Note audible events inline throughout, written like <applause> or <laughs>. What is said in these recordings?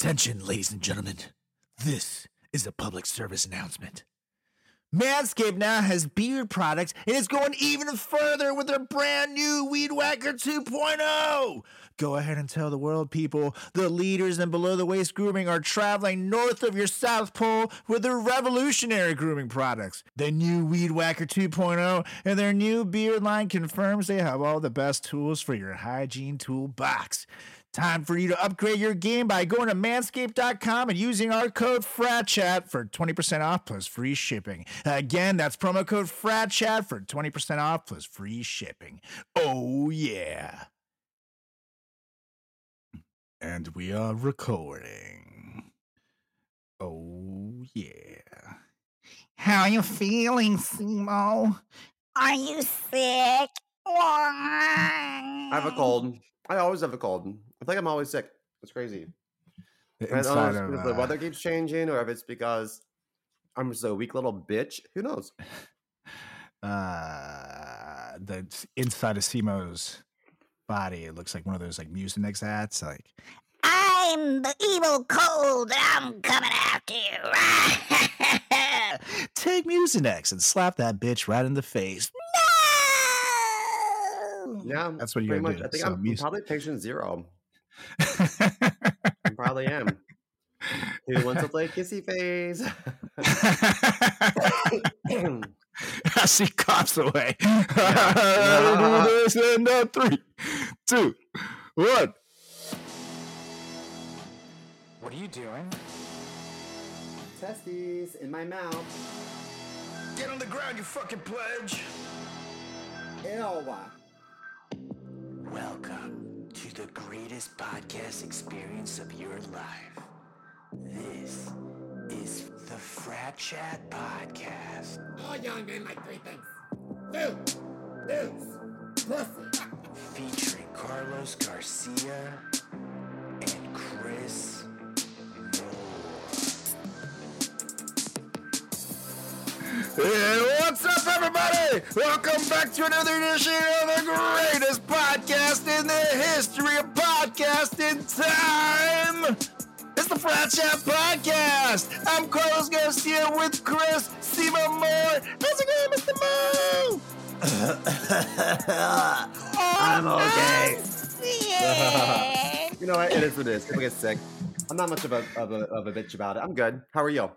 Attention, ladies and gentlemen. This is a public service announcement. Manscaped now has beard products and is going even further with their brand new Weed Whacker 2.0. Go ahead and tell the world, people, the leaders in below-the-waist grooming are traveling north of your South Pole with their revolutionary grooming products. The new Weed Whacker 2.0 and their new beard line confirms they have all the best tools for your hygiene toolbox. Time for you to upgrade your game by going to manscaped.com and using our code FRATCHAT for 20% off plus free shipping. Again, that's promo code FRATCHAT for 20% off plus free shipping. Oh, yeah. And we are recording. Oh, yeah. How you feeling, Simo? Are you sick? I have a cold. I always have a cold. I think I'm always sick. It's crazy. I don't know if the weather keeps changing or if it's because I'm just a weak little bitch. Who knows? The inside of Simo's body, it looks like one of those like Mucinex hats. Like, I'm the evil cold. I'm coming after you. Take Mucinex and slap that bitch right in the face. No! Yeah, that's what you're going to do. I think I'm probably patient zero. I probably am. Who wants to play kissy face? She cops away. Yeah. Do this in 3, 2, 1. What are you doing? Testes in my mouth. Get on the ground, you fucking pledge. Ew. Welcome to the greatest podcast experience of your life. This is the Frat Chat Podcast. All young men like three things. Food, booze, pussy. Featuring Carlos Garcia and Chris Moore. Hey, what's up, everybody? Welcome back to another edition of the greatest podcast in the history of podcasting time. It's the Frat Chat Podcast. I'm Carlos Garcia with Chris Simo Moore. How's it going, Mr. Moore? I'm okay. You know what? It is what it is. People get sick. I'm not much of a bitch about it. I'm good. How are you?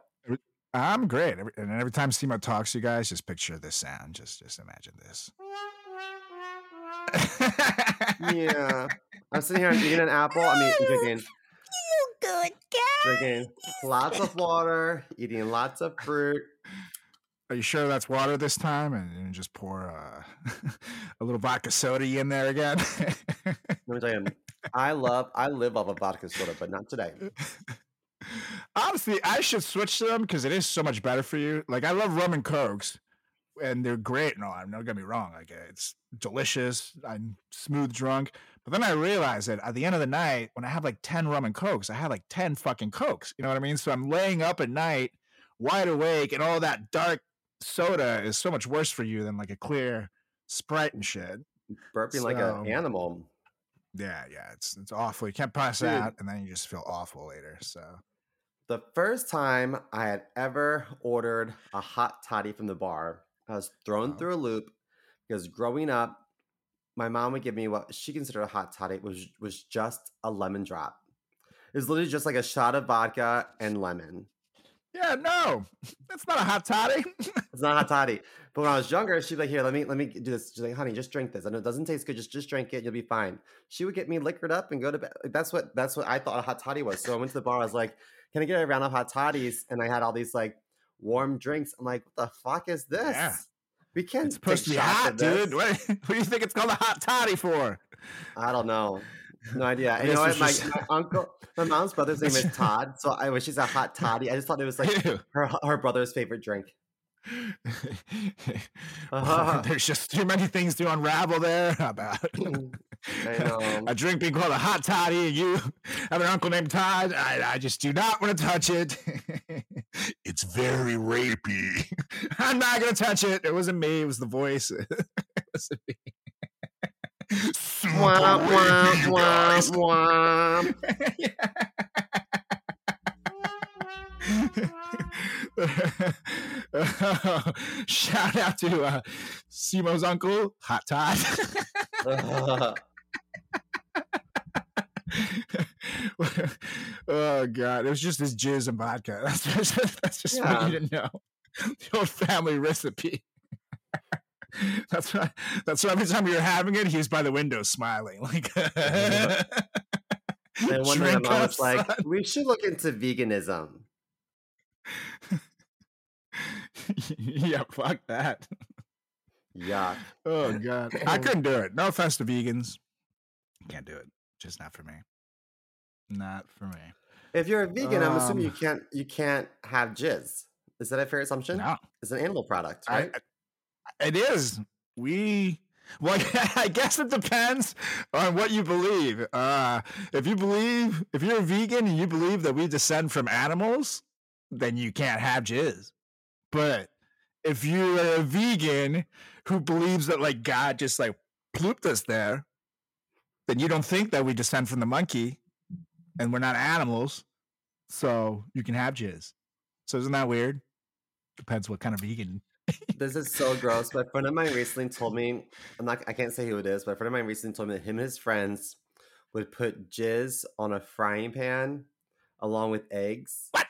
I'm great. And every time Simo talks, you guys, just picture this sound. Just imagine this. Yeah. I'm sitting here eating an apple. I mean, drinking. You good guy. Drinking lots of water, eating lots of fruit. Are you sure that's water this time? And just pour a little vodka soda in there again. Let me tell you, I live off of vodka soda, but not today. Honestly, I should switch to them because it is so much better for you. Like, I love rum and cokes, and they're great. No, I'm not gonna be wrong. Like, it's delicious. I'm smooth drunk. But then I realized that at the end of the night, when I have like 10 rum and cokes, I had like 10 fucking cokes. You know what I mean? So I'm laying up at night, wide awake, and all that dark soda is so much worse for you than like a clear Sprite and shit. Burping so, like an animal. Yeah, it's awful. You can't pass out, and then you just feel awful later. So the first time I had ever ordered a hot toddy from the bar, I was thrown through a loop because growing up, my mom would give me what she considered a hot toddy, was just a lemon drop. It was literally just like a shot of vodka and lemon. Yeah, no, that's not a hot toddy. It's not a hot toddy. But when I was younger, she'd be like, here, let me do this. She's like, honey, just drink this. I know it doesn't taste good. Just drink it. You'll be fine. She would get me liquored up and go to bed. That's what I thought a hot toddy was. So I went to the bar. I was like, can I get a round of hot toddies? And I had all these like warm drinks. I'm like, what the fuck is this? Yeah. We can't. It's supposed to be hot, dude. What do you think it's called a hot toddy for? I don't know. No idea. And you know what? My uncle, my mom's brother's name is Todd, so I wish he's a hot toddy. I just thought it was like her brother's favorite drink. There's just too many things to unravel there about. I know. A drink being called a hot toddy. You have an uncle named Todd. I just do not want to touch it. It's very rapey. I'm not gonna touch it. It wasn't me. It was the voice. It wasn't me. Womp, womp, womp, womp. Shout out to Simo's uncle, Hot Todd. Oh God, it was just this jizz and vodka. That's just yeah. What you didn't know. The old family recipe. That's why every time we were having it, he was by the window smiling like. And one of them I was like, son. We should look into veganism. Yeah, fuck that. Yeah. Oh God, I couldn't do it. No offense to vegans, can't do it. Just not for me. Not for me. If you're a vegan, I'm assuming you can't have jizz. Is that a fair assumption? No, it's an animal product, right? It is. Well, I guess it depends on what you believe. If you're a vegan and you believe that we descend from animals, then you can't have jizz. But if you're a vegan who believes that like God just like plooped us there, then you don't think that we descend from the monkey and we're not animals, so you can have jizz. So isn't that weird? Depends what kind of vegan. This is so gross. But a friend of mine recently told me, I can't say who it is, but a friend of mine recently told me that him and his friends would put jizz on a frying pan along with eggs. What?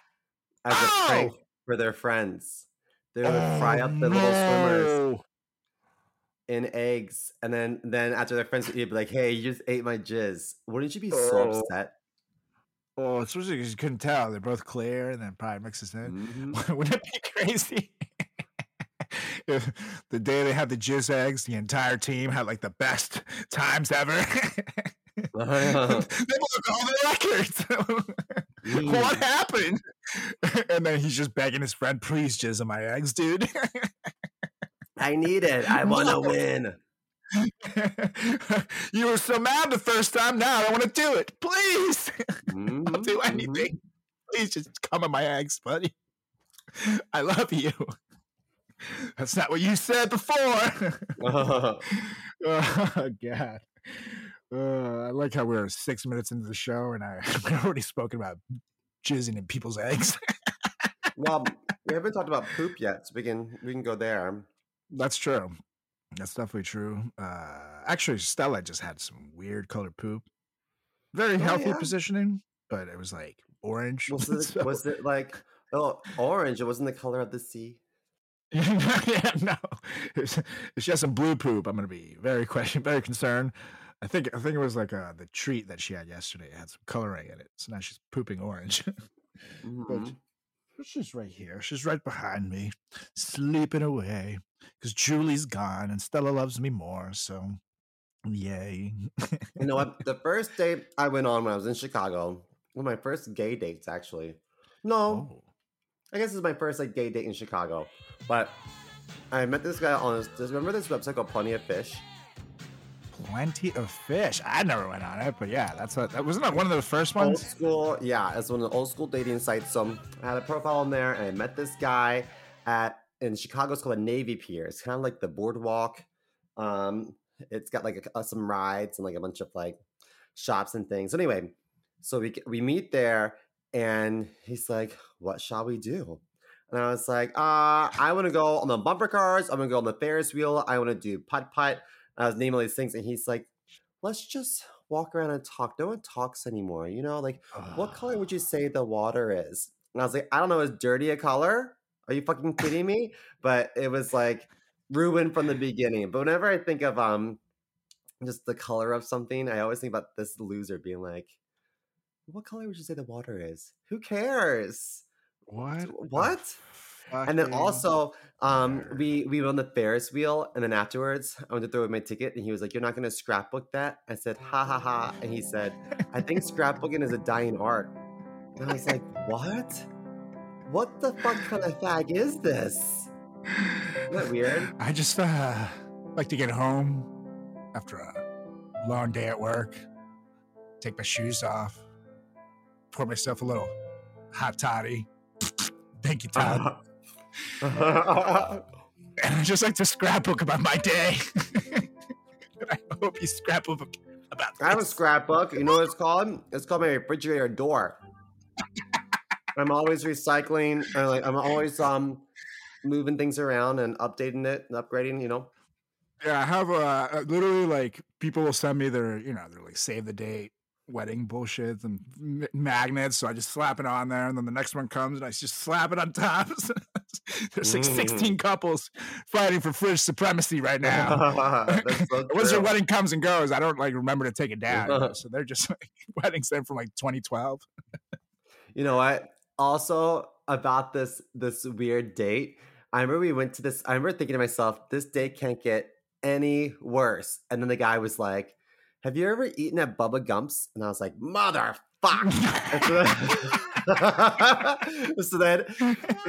As a prank for their friends. They would fry up the little swimmers in eggs. And then after their friends would eat, be like, hey, you just ate my jizz. Wouldn't you be so upset? Oh, especially because you couldn't tell. They're both clear and then probably mixes in. Mm-hmm. Wouldn't it be crazy? If the day they had the jizz eggs, the entire team had like the best times ever. They broke all the records. What happened? And then he's just begging his friend, please jizz on my eggs, dude. I need it. I want to win. You were so mad the first time. Now I want to do it. Please. Mm-hmm. I'll do anything. Mm-hmm. Please just come on my eggs, buddy. I love you. That's not what you said before. Oh God. I like how we're 6 minutes into the show and I've already spoken about jizzing in people's eggs. Well, we haven't talked about poop yet, so we can go there. That's true. That's definitely true. Actually, Stella just had some weird colored poop. Very healthy positioning, but it was like orange. Was it like orange? It wasn't the color of the sea. Yeah, no. It's just some blue poop. I'm gonna be very concerned. I think it was like the treat that she had yesterday. It had some coloring in it, so now she's pooping orange. Mm-hmm. But she's right here. She's right behind me, sleeping away. Because Julie's gone and Stella loves me more. So, yay! You know what? The first date I went on when I was in Chicago, one of my first gay dates, actually. No. Oh. I guess it's my first like gay date in Chicago, but I met this guy on this. Remember this website called Plenty of Fish? Plenty of Fish. I never went on it, but yeah, that wasn't that one of the first ones. Old school, yeah, it's one of the old school dating sites. So I had a profile on there, and I met this guy in Chicago. It's called a Navy Pier. It's kind of like the boardwalk. It's got like some rides and like a bunch of like shops and things. Anyway, so we meet there. And he's like, what shall we do? And I was like, I want to go on the bumper cars. I'm going to go on the Ferris wheel. I want to do putt-putt. I was naming all these things. And he's like, let's just walk around and talk. No one talks anymore. You know, like, what color would you say the water is? And I was like, I don't know. Is dirty a color? Are you fucking kidding me? But it was like ruined from the beginning. But whenever I think of just the color of something, I always think about this loser being like, what color would you say the water is? Who cares? What? And then also, we were on the Ferris wheel, and then afterwards, I went to throw in my ticket, and he was like, "You're not going to scrapbook that?" I said, "Ha ha ha!" And he said, "I think scrapbooking is a dying art." And I was like, "What? What the fuck kind of fag is this? Isn't that weird?" I just like to get home after a long day at work, take my shoes off. Pour myself a little hot toddy. Thank you, Todd. And I just like to scrapbook about my day. I hope you scrapbook about this. I have a scrapbook. You know what it's called? It's called my refrigerator door. I'm always recycling, or like I'm always moving things around and updating it and upgrading, you know. Yeah, I have literally like people will send me their, you know, they're like save the date wedding bullshit and magnets, so I just slap it on there, and then the next one comes and I just slap it on top. There's like 16 couples fighting for fridge supremacy right now. That's so <laughs> Once their wedding comes and goes, I don't like remember to take it down. You know? So they're just like weddings there from like 2012. You know what? Also about this weird date, I remember we went to this. I remember thinking to myself, this date can't get any worse. And then the guy was like, "Have you ever eaten at Bubba Gump's?" And I was like, "Motherfuck." So then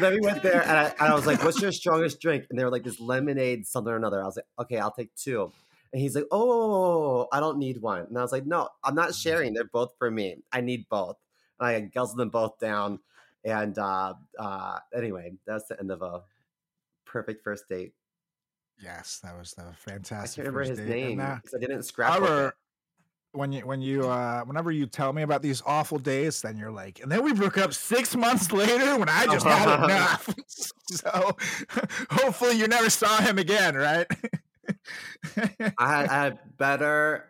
we went there, and I was like, "What's your strongest drink?" And they were like, "This lemonade, something or another." I was like, "Okay, I'll take two." And he's like, "Oh, I don't need one." And I was like, "No, I'm not sharing. They're both for me. I need both." And I guzzled them both down. And anyway, that's the end of a perfect first date. Yes, that was the fantastic. I can't remember his name because I didn't scrap it. Whenever you tell me about these awful days, then you're like, and then we broke up 6 months later when I just had enough. So hopefully you never saw him again, right? I had better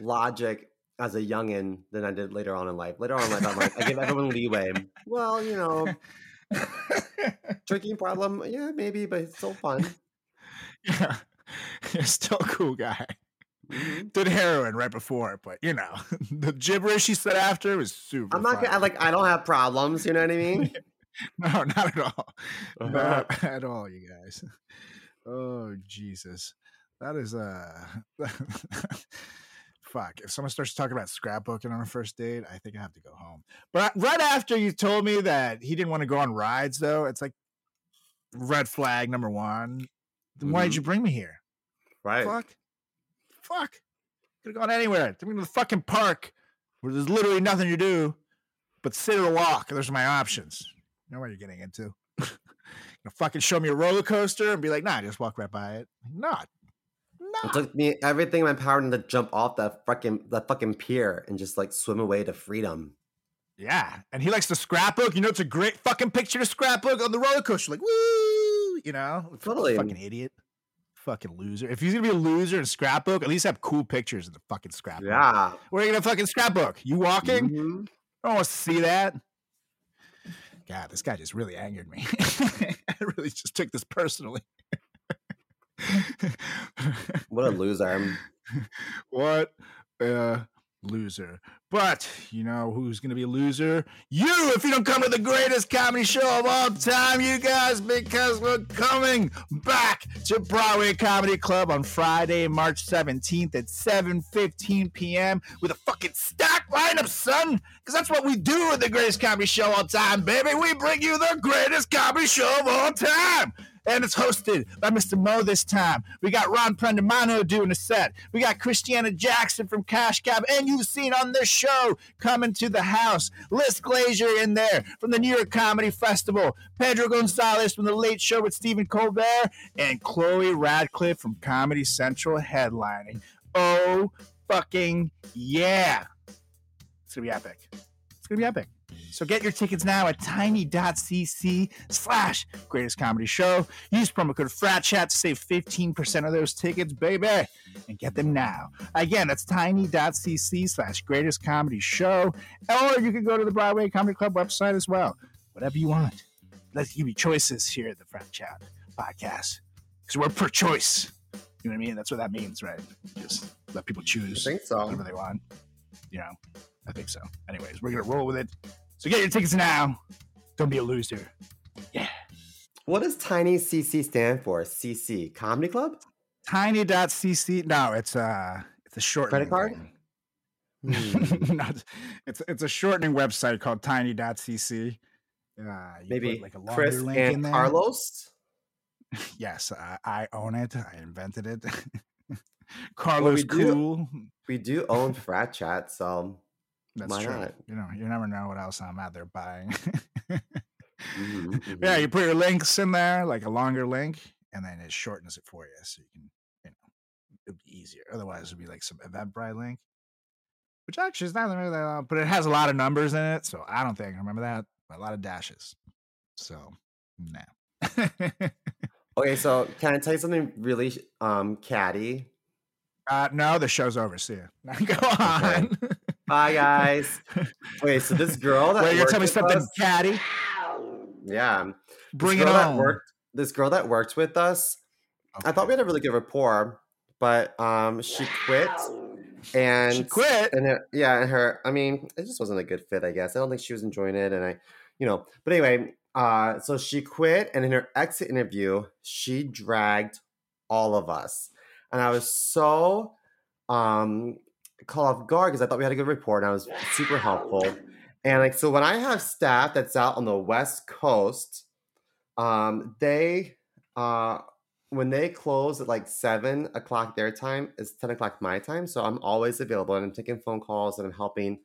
logic as a youngin than I did later on in life. Later on in life, I'm like, I give everyone leeway. Well, you know, drinking problem, yeah, maybe, but it's still fun. Yeah, you're still a cool guy. Mm-hmm. Did heroin right before, but you know the gibberish he said after was super. I'm not gonna, like, I don't have problems. You know what I mean? No, not at all. Uh-huh. Not at all, you guys. Oh Jesus, that is fuck. If someone starts talking about scrapbooking on a first date, I think I have to go home. But right after you told me that he didn't want to go on rides, though, it's like red flag number one. Then why did you bring me here? Right. Fuck. Could have gone anywhere. Took me to the fucking park where there's literally nothing to do but sit or walk. Those are my options. You know what you're getting into. You know, fucking show me a roller coaster and be like, nah, just walk right by it. It took me everything in my power to jump off that fucking pier and just like swim away to freedom. Yeah. And he likes to scrapbook. You know, it's a great fucking picture to scrapbook on the roller coaster. Like, woo! You know? Totally. Fucking idiot. Fucking loser. If he's gonna be a loser in scrapbook, at least have cool pictures in the fucking scrapbook. Yeah. Where are you gonna fucking scrapbook? You walking? Mm-hmm. I don't want to see that. God, this guy just really angered me. I really just took this personally. What a loser. What a loser. But you know who's gonna be a loser? You, if you don't come to the greatest comedy show of all time, you guys, because we're coming back to Broadway Comedy Club on Friday, March 17th at 7:15 p.m. with a fucking stack lineup, son, because that's what we do with the greatest comedy show of all time, baby. We bring you the greatest comedy show of all time. And it's hosted by Mr. Mo this time. We got Ron Prendimano doing a set. We got Christiana Jackson from Cash Cab. And you've seen on this show coming to the house. Liz Glazier in there from the New York Comedy Festival. Pedro Gonzalez from The Late Show with Stephen Colbert. And Chloe Radcliffe from Comedy Central headlining. Oh, fucking yeah. It's going to be epic. It's going to be epic. So get your tickets now at tiny.cc/greatest comedy show. Use promo code Frat Chat to save 15% of those tickets, baby. And get them now. Again, that's tiny.cc/greatest comedy show. Or you can go to the Broadway Comedy Club website as well. Whatever you want. Let's give you choices here at the Frat Chat podcast. Because we're per choice. You know what I mean? That's what that means, right? Just let people choose whatever they want. You know, I think so. Anyways, we're going to roll with it. So get your tickets now. Don't be a loser. Yeah. What does Tiny CC stand for? CC Comedy Club? Tiny.cc. No, it's a shortening. Credit card? It's a shortening website called tiny.cc. Maybe like a longer Chris link and in there. Carlos? Yes, I own it. I invented it. Carlos, well, we do own Frat Chat, so. That's Why true. Not? You know, you never know what else I'm out there buying. Mm-hmm. Yeah, you put your links in there, like a longer link, and then it shortens it for you, so you can, you know, it'll be easier. Otherwise, it'll be like some Eventbrite link, which actually is not really that long, but it has a lot of numbers in it, so I don't think I remember that. a lot of dashes. So, nah. Okay, so can I tell you something really catty? No, the show's over. See ya. Go on. Okay. Bye, guys. Wait, so this girl that you're telling me something catty? Yeah. Bring it on. This girl that worked with us, okay. I thought we had a really good rapport, but she quit. And she quit? And it just wasn't a good fit, I guess. I don't think she was enjoying it. And but anyway, so she quit. And in her exit interview, she dragged all of us. And I was so caught off guard because I thought we had a good rapport, and I was super helpful. And like, so when I have staff that's out on the West Coast, they when they close at like 7 o'clock their time, it's 10 o'clock my time. So I'm always available, and I'm taking phone calls, and I'm helping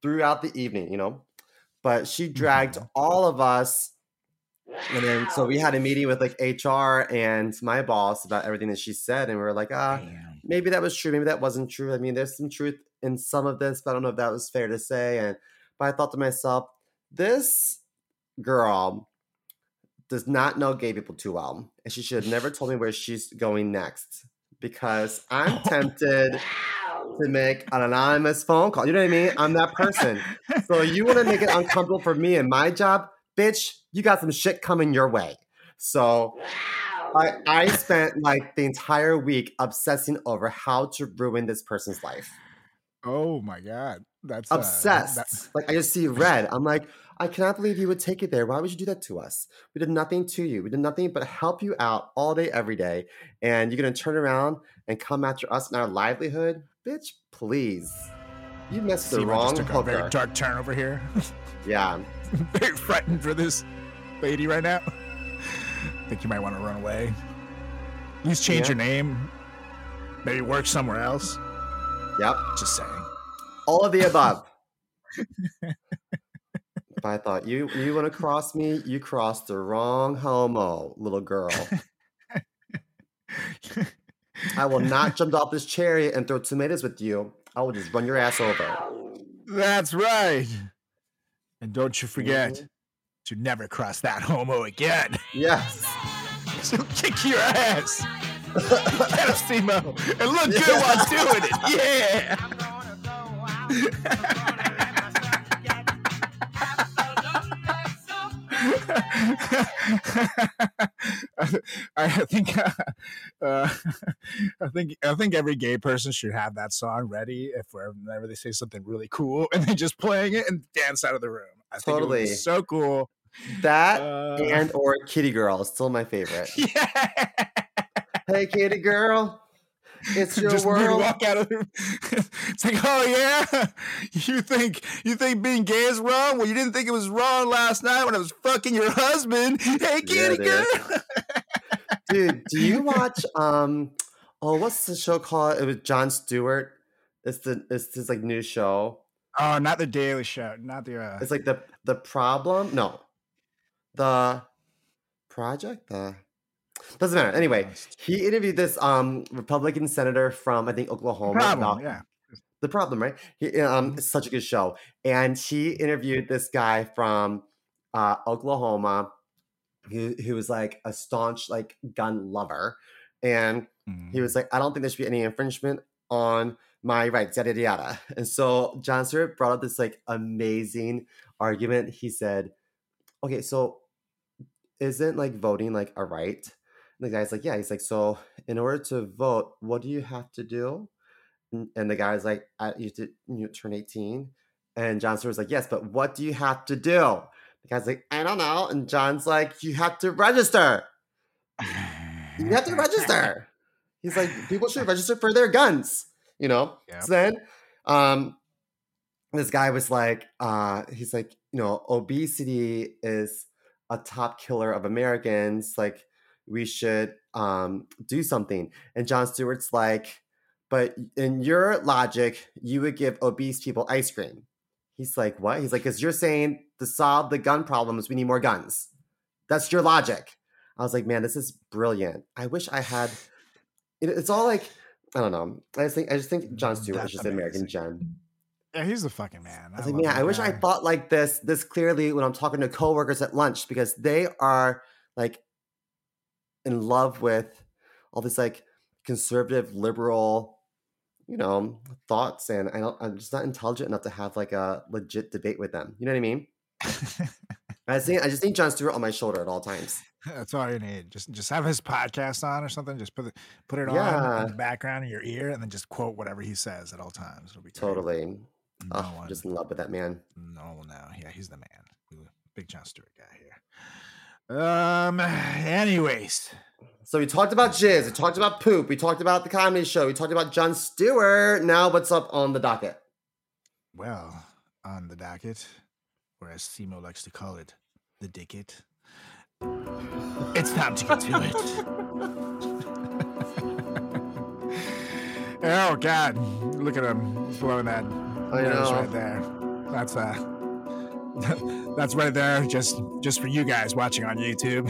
throughout the evening, But she dragged all of us. And then, so we had a meeting with like HR and my boss about everything that she said. And we were like, maybe that was true. Maybe that wasn't true. I mean, there's some truth in some of this, but I don't know if that was fair to say. But I thought to myself, this girl does not know gay people too well. And she should have never told me where she's going next, because I'm tempted to make an anonymous phone call. You know what I mean? I'm that person. So you want to make it uncomfortable for me and my job? Bitch, you got some shit coming your way. So I spent like the entire week obsessing over how to ruin this person's life. Oh my God. That's obsessed. Like I just see red. I'm like, I cannot believe you would take it there. Why would you do that to us? We did nothing to you. We did nothing but help you out all day, every day. And you're going to turn around and come after us and our livelihood? Bitch, please. You messed the wrong hooker. Very dark turn over here. Yeah. Very frightened for this lady right now. I think you might want to run away. Please change your name. Maybe work somewhere else. Yep. Just saying. All of the above. But I thought, you want to cross me? You crossed the wrong homo, little girl. I will not jump off this chariot and throw tomatoes with you. I will just run your ass over. That's right. And don't you forget to never cross that homo again. Yes. So kick your ass. Get us, Timo. And look good while doing it. I think every gay person should have that song ready whenever they say something really cool, and then just playing it and dance out of the room. I think it would be so cool. That and or Kitty Girl is still my favorite. Yeah. Hey, Kitty Girl, it's your world. Walk out of the room. It's like, oh yeah, you think being gay is wrong? Well, you didn't think it was wrong last night when I was fucking your husband. Hey, Kitty Girl. Dude, do you watch what's the show called? It was Jon Stewart. It's his like new show. Oh, not the Daily Show. Not the it's like the Problem. No. The Project? Doesn't matter. Anyway, he interviewed this Republican senator from, I think, Oklahoma. The Problem, right? He, it's such a good show. And he interviewed this guy from Oklahoma who was like a staunch like gun lover. And he was like, I don't think there should be any infringement on my rights, yada, yada, yada. And so Jon Stewart brought up this like amazing argument. He said, okay, so isn't like voting like a right? And the guy's like, yeah. He's like, so in order to vote, what do you have to do? And the guy's like, you turn 18. And Jon Stewart's like, yes, but what do you have to do? The guy's like, I don't know. And John's like, you have to register. You have to register. He's like, people should register for their guns, Yep. So then this guy was like, he's like, obesity is a top killer of Americans. Like, we should do something. And Jon Stewart's like, but in your logic, you would give obese people ice cream. He's like, what? He's like, because you're saying to solve the gun problems, we need more guns. That's your logic. I was like, man, this is brilliant. I wish I had. It's all like, I don't know. I just think Jon Stewart is just an American gem. Yeah, he's the fucking man. I was like, man, I wish I thought like this clearly when I'm talking to coworkers at lunch, because they are like in love with all this like conservative, liberal, you know, thoughts, and I'm just not intelligent enough to have like a legit debate with them. You know what I mean? I just think Jon Stewart on my shoulder at all times. That's all you need. Just have his podcast on or something. Just put it on in the background in your ear, and then just quote whatever he says at all times. It'll be great. Totally. I'm just in love with that man. No. Yeah, he's the man. Big Jon Stewart guy here. Anyways. So we talked about jizz. We talked about poop. We talked about the comedy show. We talked about Jon Stewart. Now what's up on the docket? Well, on the docket, or as Simo likes to call it, the dicket. It's time to get to it. Oh, God. Look at him. He's blowing that nose right there. That's right there just for you guys watching on YouTube.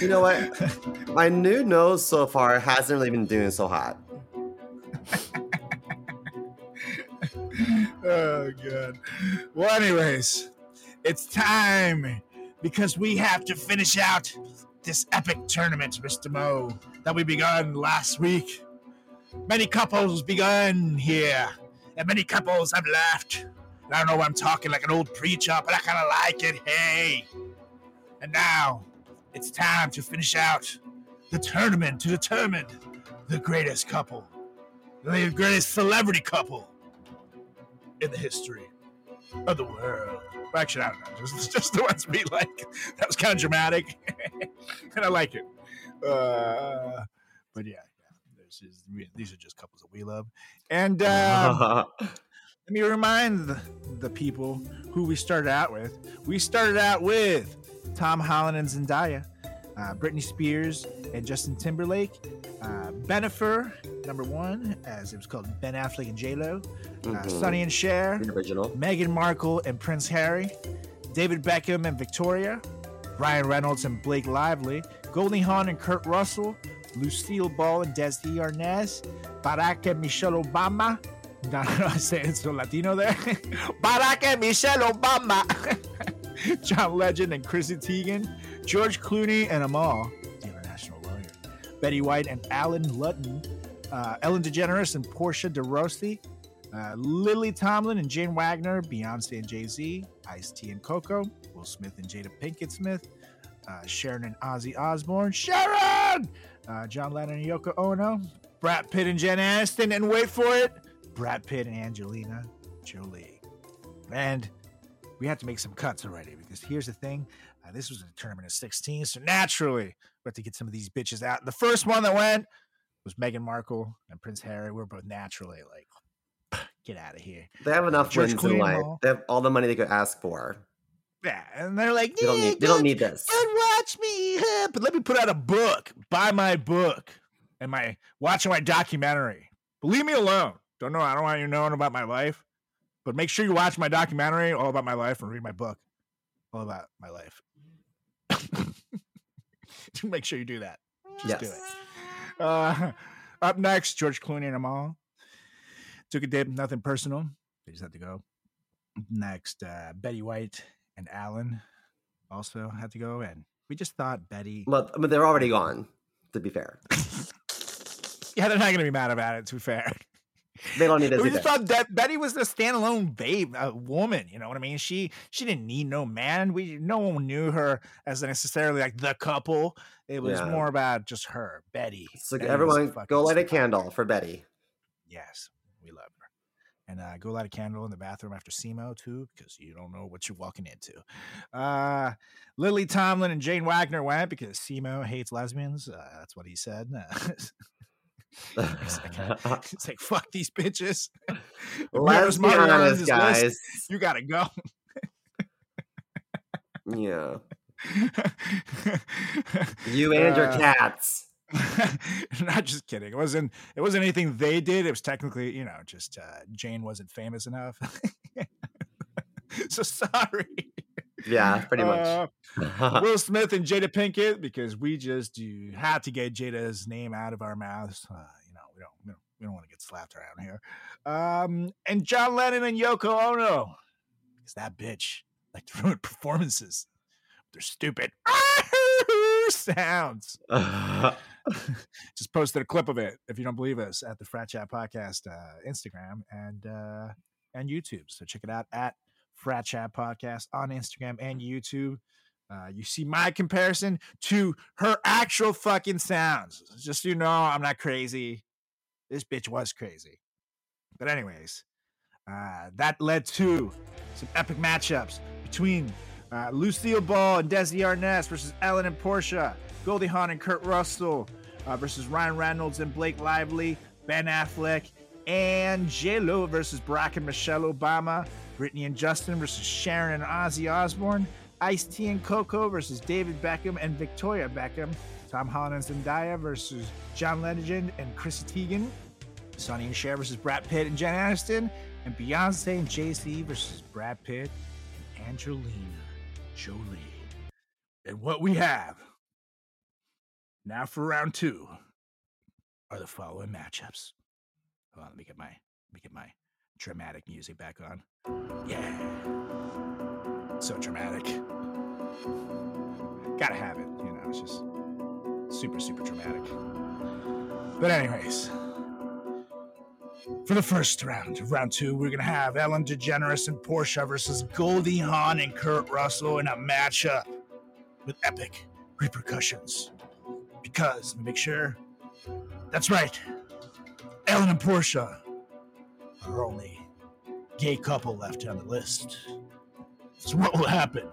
You know what? My new nose so far hasn't really been doing so hot. Oh, God. Well, anyways, it's time, because we have to finish out this epic tournament, Mr. Mo, that we began last week. Many couples begun here, and many couples have left. And I don't know why I'm talking like an old preacher, but I kind of like it, hey. And now it's time to finish out the tournament to determine the greatest couple, the greatest celebrity couple in the history of the world. Well, actually, I don't know. Just the ones we like. That was kind of dramatic. And I like it. But yeah. These are just couples that we love. And let me remind the people who we started out with. We started out with Tom Holland and Zendaya, Britney Spears and Justin Timberlake, Bennifer, number one, as it was called, Ben Affleck and J-Lo, Sonny and Cher, Meghan Markle and Prince Harry, David Beckham and Victoria, Ryan Reynolds and Blake Lively, Goldie Hawn and Kurt Russell, Lucille Ball and Desi Arnaz, Barack and Michelle Obama. No, I say it's so Latino there. Barack and Michelle Obama. John Legend and Chrissy Teigen, George Clooney and Amal, the international lawyer, Betty White and Alan Ludden, Ellen DeGeneres and Portia de Rossi, Lily Tomlin and Jane Wagner, Beyonce and Jay Z, Ice T and Coco, Will Smith and Jada Pinkett Smith, Sharon and Ozzy Osbourne, Sharon, John Lennon and Yoko Ono, Brad Pitt and Jen Aniston, and wait for it, Brad Pitt and Angelina Jolie. And we have to make some cuts already, because here's the thing. This was a tournament of 16, so naturally we have to get some of these bitches out. The first one that went was Meghan Markle and Prince Harry. We're both naturally like, get out of here. They have enough wins in life. They have all the money they could ask for. Yeah, and they're like, they don't need this. Don't watch me, but let me put out a book. Buy my book and watch my documentary. But leave me alone. I don't want you knowing about my life. But make sure you watch my documentary all about my life and read my book all about my life. Make sure you do that. Just do it. Up next, George Clooney and Amal. Took a dip, nothing personal. They just had to go. Next, Betty White and Alan also had to go. And we just thought Betty. Well, but they're already gone, to be fair. Yeah, they're not going to be mad about it, to be fair. They don't need it. We just thought that Betty was a standalone babe, a woman. You know what I mean? She didn't need no man. No one knew her as necessarily like the couple. It was more about just her, Betty. So Betty, everyone, go light a candle for Betty. Yes, we love her. And go light a candle in the bathroom after SEMO too, because you don't know what you're walking into. Lily Tomlin and Jane Wagner went because SEMO hates lesbians. That's what he said. It's like, fuck these bitches. Let's be honest, guys. You gotta go. Yeah. You and your cats. Not just kidding. It wasn't anything they did. It was technically, just Jane wasn't famous enough. So sorry. Yeah, pretty much. Will Smith and Jada Pinkett, because we just had to get Jada's name out of our mouths. We don't want to get get slapped around here. And John Lennon and Yoko Ono. Because that bitch liked to ruin performances. They're stupid sounds. Just posted a clip of it, if you don't believe us, at the Frat Chat Podcast Instagram and YouTube. So check it out at Frat Chat Podcast on Instagram and YouTube. You see my comparison to her actual fucking sounds. Just so you know, I'm not crazy. This bitch was crazy. But anyways, that led to some epic matchups between Lucille Ball and Desi Arnaz versus Ellen and Portia. Goldie Hawn and Kurt Russell versus Ryan Reynolds and Blake Lively. Ben Affleck and J-Lo versus Barack and Michelle Obama. Britney and Justin versus Sharon and Ozzy Osbourne. Ice T and Coco versus David Beckham and Victoria Beckham. Tom Holland and Zendaya versus John Legend and Chrissy Teigen. Sonny and Cher versus Brad Pitt and Jen Aniston. And Beyonce and Jay Z versus Brad Pitt and Angelina Jolie. And what we have now for round two are the following matchups. Hold on, let me get my dramatic music back on. Yeah. So dramatic. Gotta have it, you know, it's just super, super dramatic. But anyways, for the first round two, we're gonna have Ellen DeGeneres and Portia versus Goldie Hawn and Kurt Russell in a matchup with epic repercussions. Because, let me make sure, that's right, Ellen and Portia are the only gay couple left on the list. So what will happen?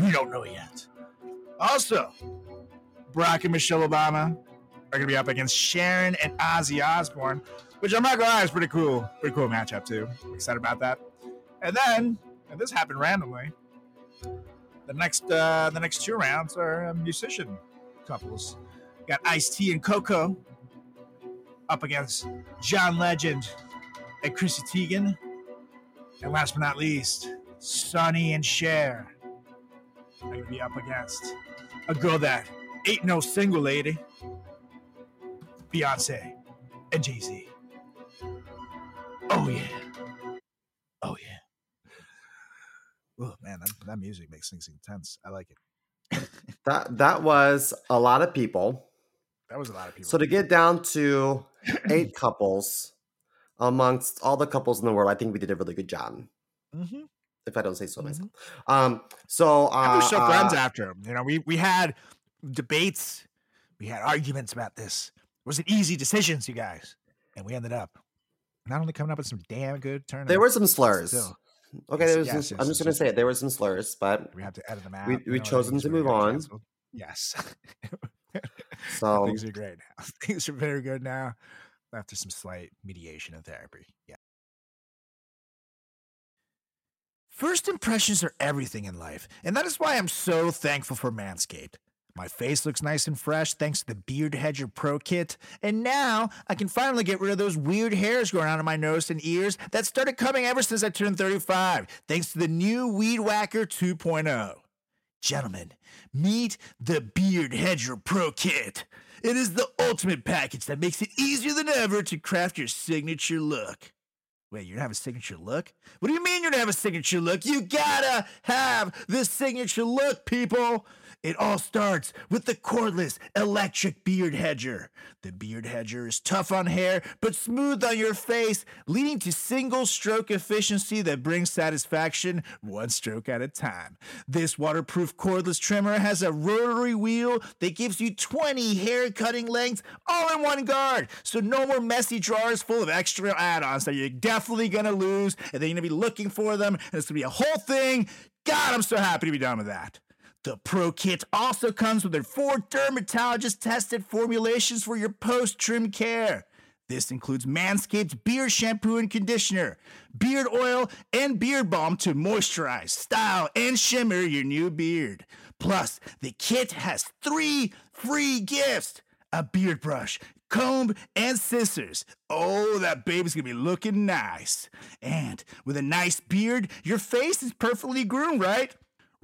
We don't know yet. Also, Barack and Michelle Obama are going to be up against Sharon and Ozzy Osbourne, which I'm not going to lie is pretty cool. Pretty cool matchup, too. I'm excited about that. And then, and this happened randomly, the next two rounds are musician couples. We got Ice T and Coco up against John Legend and Chrissy Teigen. And last but not least, Sonny and Cher are going to be up against a girl that ain't no single lady, Beyonce and Jay Z. Oh, yeah. Oh, yeah. Oh, man, that music makes things intense. I like it. That was a lot of people. That was a lot of people. So to get down to 8 couples amongst all the couples in the world, I think we did a really good job. Mm-hmm. If I don't say so myself. Mm-hmm. I wish our friends after him. You know, we had debates, we had arguments about this. It wasn't easy decisions, you guys. And we ended up not only coming up with some damn good turnouts. There were some slurs. Still. Okay, I'm just gonna say it. There were some slurs, but we have to edit them out. We chose them to move on. Yes. So things are great now. Things are very good now. After some slight mediation and therapy. Yeah. First impressions are everything in life, and that is why I'm so thankful for Manscaped. My face looks nice and fresh thanks to the Beard Hedger Pro Kit, and now I can finally get rid of those weird hairs growing out of my nose and ears that started coming ever since I turned 35, thanks to the new Weed Whacker 2.0. Gentlemen, meet the Beard Hedger Pro Kit. It is the ultimate package that makes it easier than ever to craft your signature look. Wait, you don't have a signature look? What do you mean you don't have a signature look? You gotta have this signature look, people. It all starts with the cordless electric beard hedger. The beard hedger is tough on hair, but smooth on your face, leading to single stroke efficiency that brings satisfaction one stroke at a time. This waterproof cordless trimmer has a rotary wheel that gives you 20 hair cutting lengths all in one guard. So no more messy drawers full of extra add-ons that you're definitely gonna lose, and then you're gonna be looking for them, and it's gonna be a whole thing. God, I'm so happy to be done with that. The Pro Kit also comes with their 4 dermatologist-tested formulations for your post-trim care. This includes Manscaped's beard shampoo and conditioner, beard oil, and beard balm to moisturize, style, and shimmer your new beard. Plus, the kit has 3 free gifts: a beard brush, comb, and scissors. Oh, that baby's gonna be looking nice. And with a nice beard, your face is perfectly groomed, right?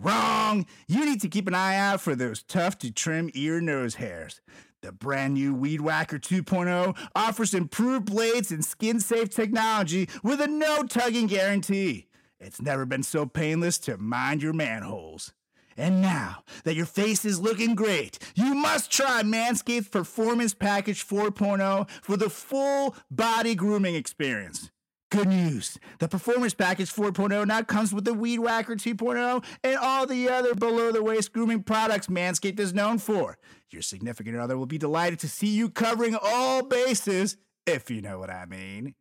Wrong! You need to keep an eye out for those tough to trim ear nose hairs. The brand new Weed Whacker 2.0 offers improved blades and skin-safe technology with a no-tugging guarantee. It's never been so painless to mind your manholes. And now that your face is looking great, you must try Manscaped's Performance Package 4.0 for the full body grooming experience. Good news, the Performance Package 4.0 now comes with the Weed Whacker 2.0 and all the other below-the-waist grooming products Manscaped is known for. Your significant other will be delighted to see you covering all bases, if you know what I mean.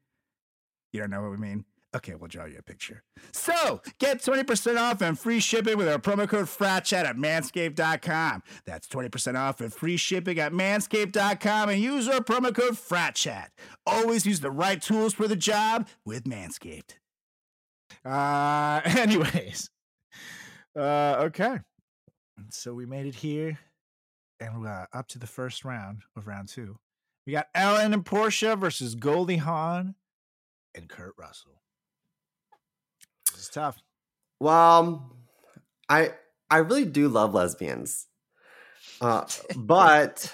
You don't know what we mean? Okay, we'll draw you a picture. So, get 20% off and free shipping with our promo code FRATCHAT at manscaped.com. That's 20% off and free shipping at manscaped.com and use our promo code FRATCHAT. Always use the right tools for the job with Manscaped. Okay. So we made it here and we're up to the first round of round two. We got Ellen and Portia versus Goldie Hawn and Kurt Russell. It's tough. Well, I really do love lesbians, but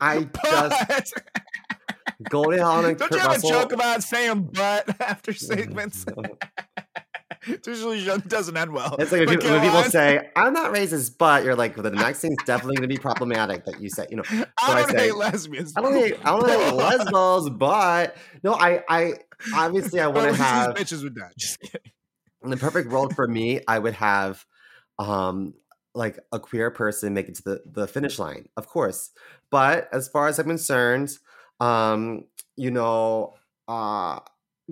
I just Goldie Hawn and Kurt Russell. Don't you have a joke about saying "but" after segments? It usually doesn't end well. It's like when people say, "I'm not racist," but you're like, well, the next thing's definitely going to be problematic that you say. You know, so I say, hate lesbians. I don't hate lesbos, but no, I obviously I want to have bitches with that. Just kidding. In the perfect world for me, I would have like a queer person make it to the finish line, of course. But as far as I'm concerned,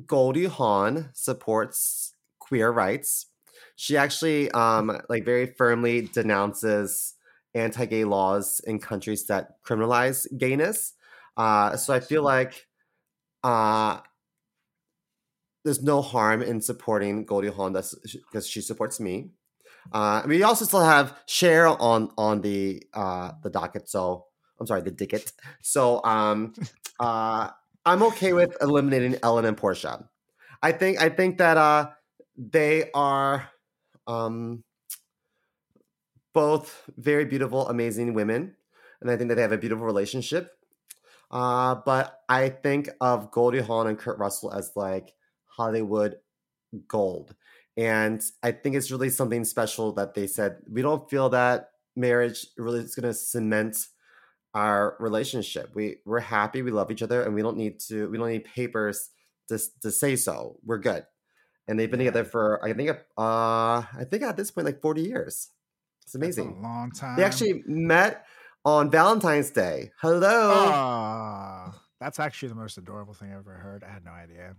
Goldie Hawn supports queer rights. She actually very firmly denounces anti-gay laws in countries that criminalize gayness. So I feel like there's no harm in supporting Goldie Hawn because she supports me. We also still have Cher on the docket. So I'm sorry, the ticket. So I'm okay with eliminating Ellen and Portia. I think that they are both very beautiful, amazing women, and I think that they have a beautiful relationship. But I think of Goldie Hawn and Kurt Russell as like Hollywood gold, and I think it's really something special that they said we don't feel that marriage really is going to cement our relationship. We're happy, we love each other, and we don't need papers to say so. We're good. And they've been together for, I think at this point, like 40 years. It's amazing. That's a long time. They actually met on Valentine's Day. Hello. Oh, that's actually the most adorable thing I've ever heard. I had no idea.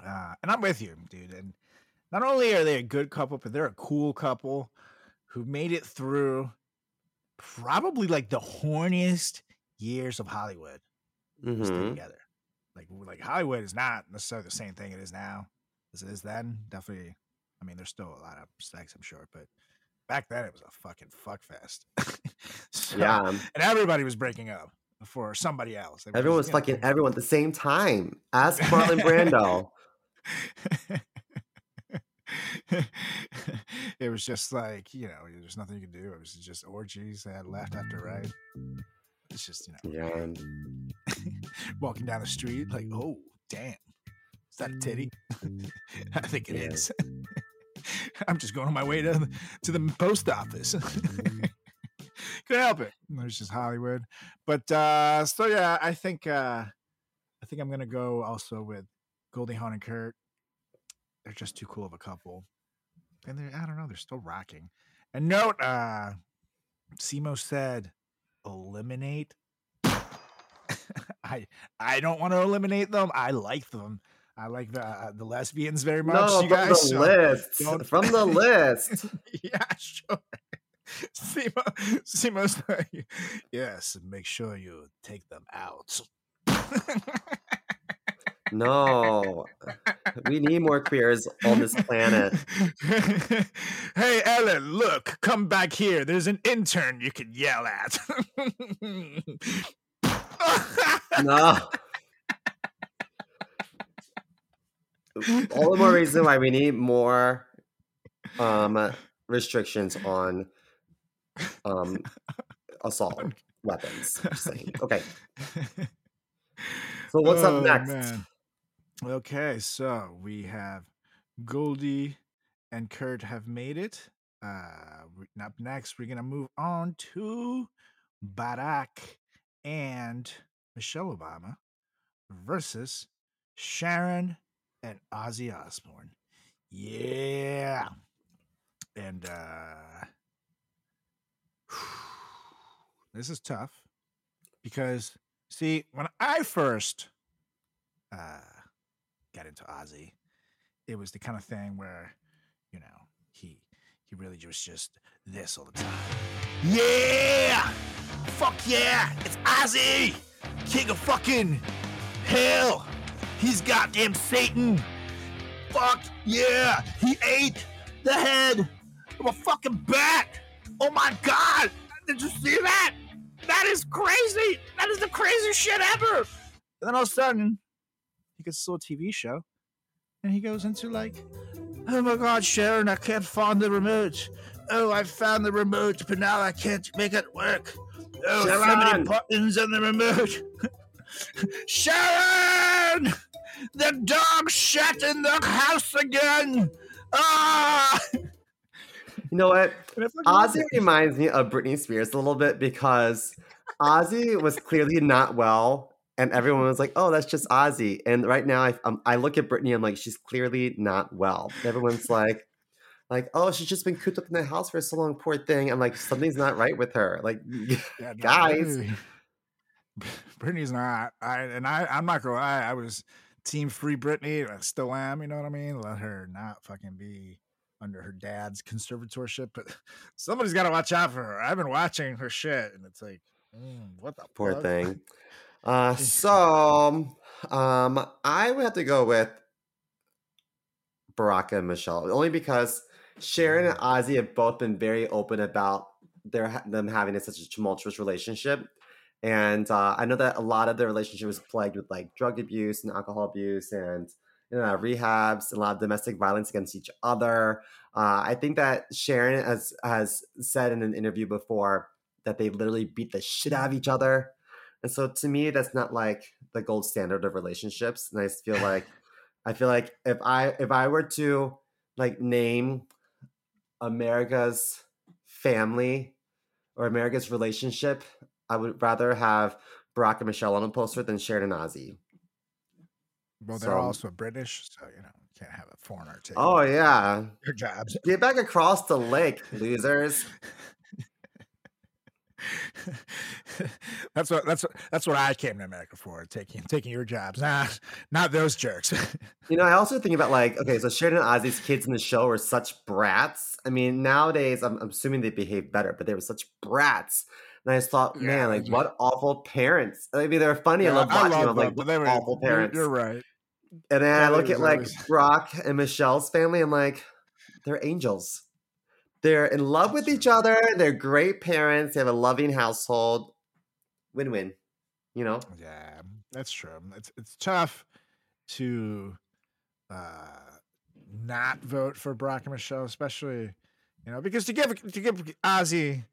And I'm with you, dude. And not only are they a good couple, but they're a cool couple who made it through probably like the horniest years of Hollywood. Mm-hmm. Still together. Like Hollywood is not necessarily the same thing it is now. As it is then, definitely. I mean, there's still a lot of sex, I'm sure, but back then it was a fucking fuck fest. So, yeah, and everybody was breaking up for somebody else. Everyone was fucking everyone at the same time. Ask Marlon Brando. It was just like, you know, there's nothing you can do. It was just orgies that left after right. It's just, you know, yeah. Walking down the street, like, oh damn. Is that a titty? I think it is. I'm just going on my way to the post office. Couldn't help it. There's just Hollywood. But so yeah, I think I'm gonna go also with Goldie Hawn and Kurt. They're just too cool of a couple. And they're still rocking. And note, Simo said eliminate. I don't want to eliminate them. I like them. I like the lesbians very much. No, you guys, from the list. Yeah, sure. Simo's like, yes, make sure you take them out. No, we need more queers on this planet. Hey, Ellen, look, come back here. There's an intern you can yell at. No. All the more reason why we need more restrictions on assault. weapons. Just saying. Okay. So what's up next? Man. Okay, so we have Goldie and Kurt have made it. Up next, we're going to move on to Barack and Michelle Obama versus Sharon and Ozzy Osbourne. Yeah. And this is tough because, see, when I first got into Ozzy, it was the kind of thing where, you know, he really was just this all the time. Yeah! Fuck yeah! It's Ozzy! King of fucking hell! He's goddamn Satan! Fuck yeah! He ate the head of a fucking bat! Oh my god! Did you see that? That is crazy! That is the craziest shit ever! And then all of a sudden, he gets a little TV show, and he goes into like, oh my god, Sharon, I can't find the remote. Oh, I found the remote, but now I can't make it work. Oh, Sharon. So many buttons on the remote. Sharon! The dog shat in the house again! Ah! You know what? Ozzy reminds me of Britney Spears a little bit because Ozzy was clearly not well, and everyone was like, "Oh, that's just Ozzy." And right now, I look at Britney, I'm like, she's clearly not well. And everyone's like, "Oh, she's just been cooped up in the house for so long, poor thing." I'm like, something's not right with her. Like, yeah, guys, Britney's not. I'm not gonna lie. I was team free Britney. I still am. You know what I mean? Let her not fucking be under her dad's conservatorship, but somebody's got to watch out for her. I've been watching her shit, and it's like, what the poor fuck? Thing. So I would have to go with Barack and Michelle, only because Sharon and Ozzy have both been very open about them having such a tumultuous relationship, and I know that a lot of their relationship was plagued with like drug abuse and alcohol abuse and, you know, rehabs, a lot of domestic violence against each other. I think that Sharon has said in an interview before that they literally beat the shit out of each other. And so to me, that's not like the gold standard of relationships. And I feel like if I were to like name America's family or America's relationship, I would rather have Barack and Michelle on a poster than Sharon and Ozzy. Well, they're also British, so, you know, you can't have a foreigner take yeah. Your jobs. Get back across the lake, losers. That's what I came to America for, taking your jobs. Nah, not those jerks. You know, I also think about like, okay, so Sharon and Ozzy's kids in the show were such brats. I mean, nowadays, I'm assuming they behave better, but they were such brats. And I just thought, man, like, what awful parents. I mean, they're funny. Yeah, I love watching them. Like, what awful parents. You're right. And then I look at, like, Barack and Michelle's family. I'm like, they're angels. They're in love with each other. They're great parents. They have a loving household. Win-win, you know? Yeah, that's true. It's tough to not vote for Barack and Michelle, especially, you know, because to give Ozzy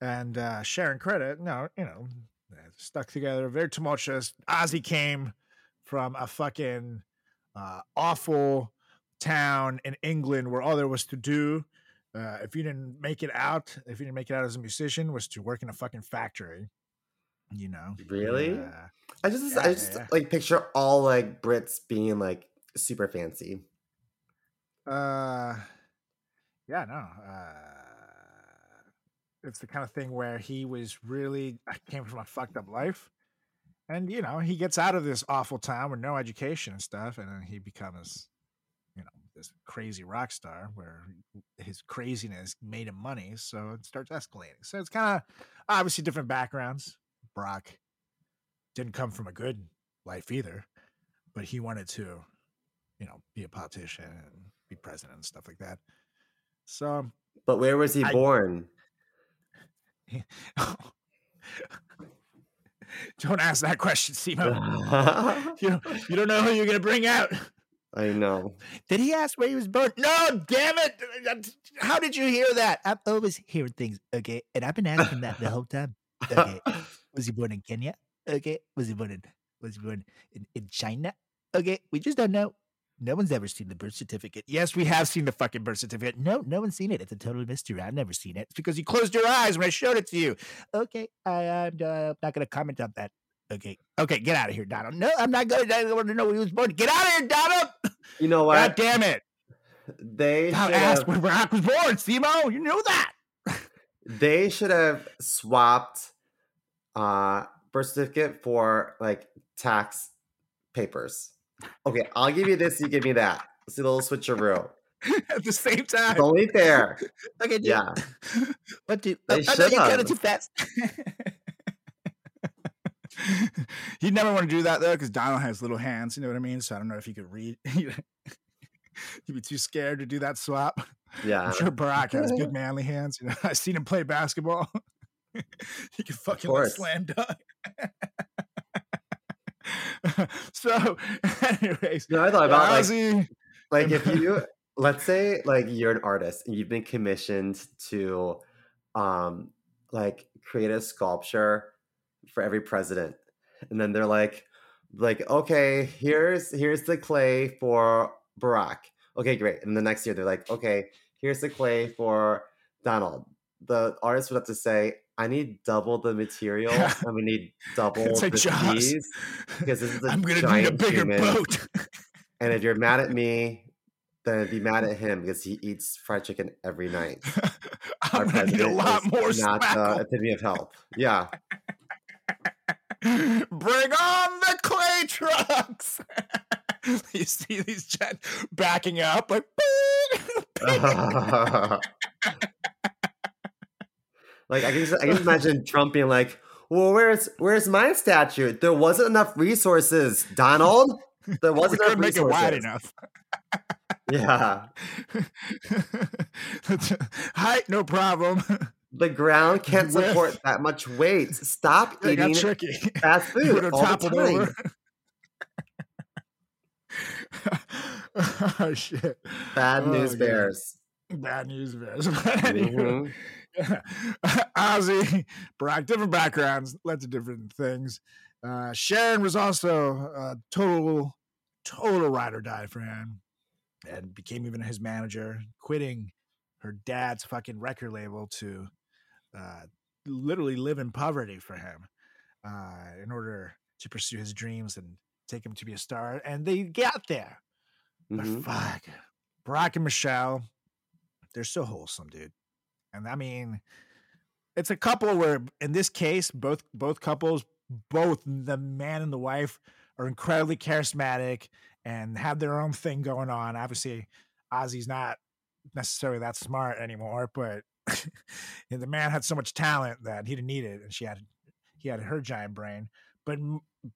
and Sharon credit, no, you know, stuck together, very tumultuous. Ozzy came from a fucking awful town in England where all there was to do, if you didn't make it out as a musician, was to work in a fucking factory, you know? Really? I just like picture all like Brits being like super fancy. Yeah, no. It's the kind of thing where he was really came from a fucked up life, and, you know, he gets out of this awful town with no education and stuff, and then he becomes, you know, this crazy rock star where his craziness made him money, so it starts escalating. So it's kind of obviously different backgrounds. Barack didn't come from a good life either, but he wanted to, you know, be a politician and be president and stuff like that. So, but where was he born? Don't ask that question, Simo. You don't know who you're gonna bring out. I know. Did he ask where he was born? No, damn it! How did you hear that? I've always heard things, okay, and I've been asking that the whole time. Okay. Was he born in Kenya? Okay. Was he born in China? Okay. We just don't know. No one's ever seen the birth certificate. Yes, we have seen the fucking birth certificate. No one's seen it. It's a total mystery. I've never seen it. It's because you closed your eyes when I showed it to you. Okay, I'm not going to comment on that. Okay, get out of here, Donald. No, I'm not going to know where he was born. Get out of here, Donald! You know what? God damn it. They should ask where Barack was born, Simo. You knew that. They should have swapped birth certificate for, like, tax papers. Okay, I'll give you this. You give me that. It's a little switcheroo. At the same time, it's only fair. Okay, dude. Yeah. What do? Oh, I know you got it too fast. He'd never want to do that though, because Donald has little hands. You know what I mean? So I don't know if he could read. He'd be too scared to do that swap. Yeah, I'm sure Barack has good manly hands. You know, I've seen him play basketball. He could fucking like slam dunk. So, anyways, you know, I thought about like if you let's say like you're an artist and you've been commissioned to like create a sculpture for every president, and then they're like okay, here's the clay for Barack. Okay, great. And the next year they're like, okay, here's the clay for Donald. The artist would have to say, I need double the material. Yeah. And we need double the keys, because this is a giant human. Boat. And if you're mad at me, then be mad at him, because he eats fried chicken every night. I'm going to need a lot more not spackle. The epitome of health. Yeah. Bring on the clay trucks. You see these jets backing up like. Like I can imagine Trump being like, well, where's my statue? There wasn't enough resources, Donald. There wasn't enough resources. We couldn't make it wide enough. Yeah. Height, no problem. The ground can't support that much weight. Stop eating fast food all the time. Over. Oh, shit. Bad news bears. Bad news bears. Mm-hmm. Ozzy, Barack, different backgrounds, led to different things. Sharon was also a total ride or die for him, and became even his manager, quitting her dad's fucking record label to literally live in poverty for him in order to pursue his dreams and take him to be a star. And they got there. Mm-hmm. But fuck, Barack and Michelle, they're so wholesome, dude. And I mean, it's a couple where, in this case, both couples, both the man and the wife, are incredibly charismatic and have their own thing going on. Obviously, Ozzy's not necessarily that smart anymore, but the man had so much talent that he didn't need it, and he had her giant brain. But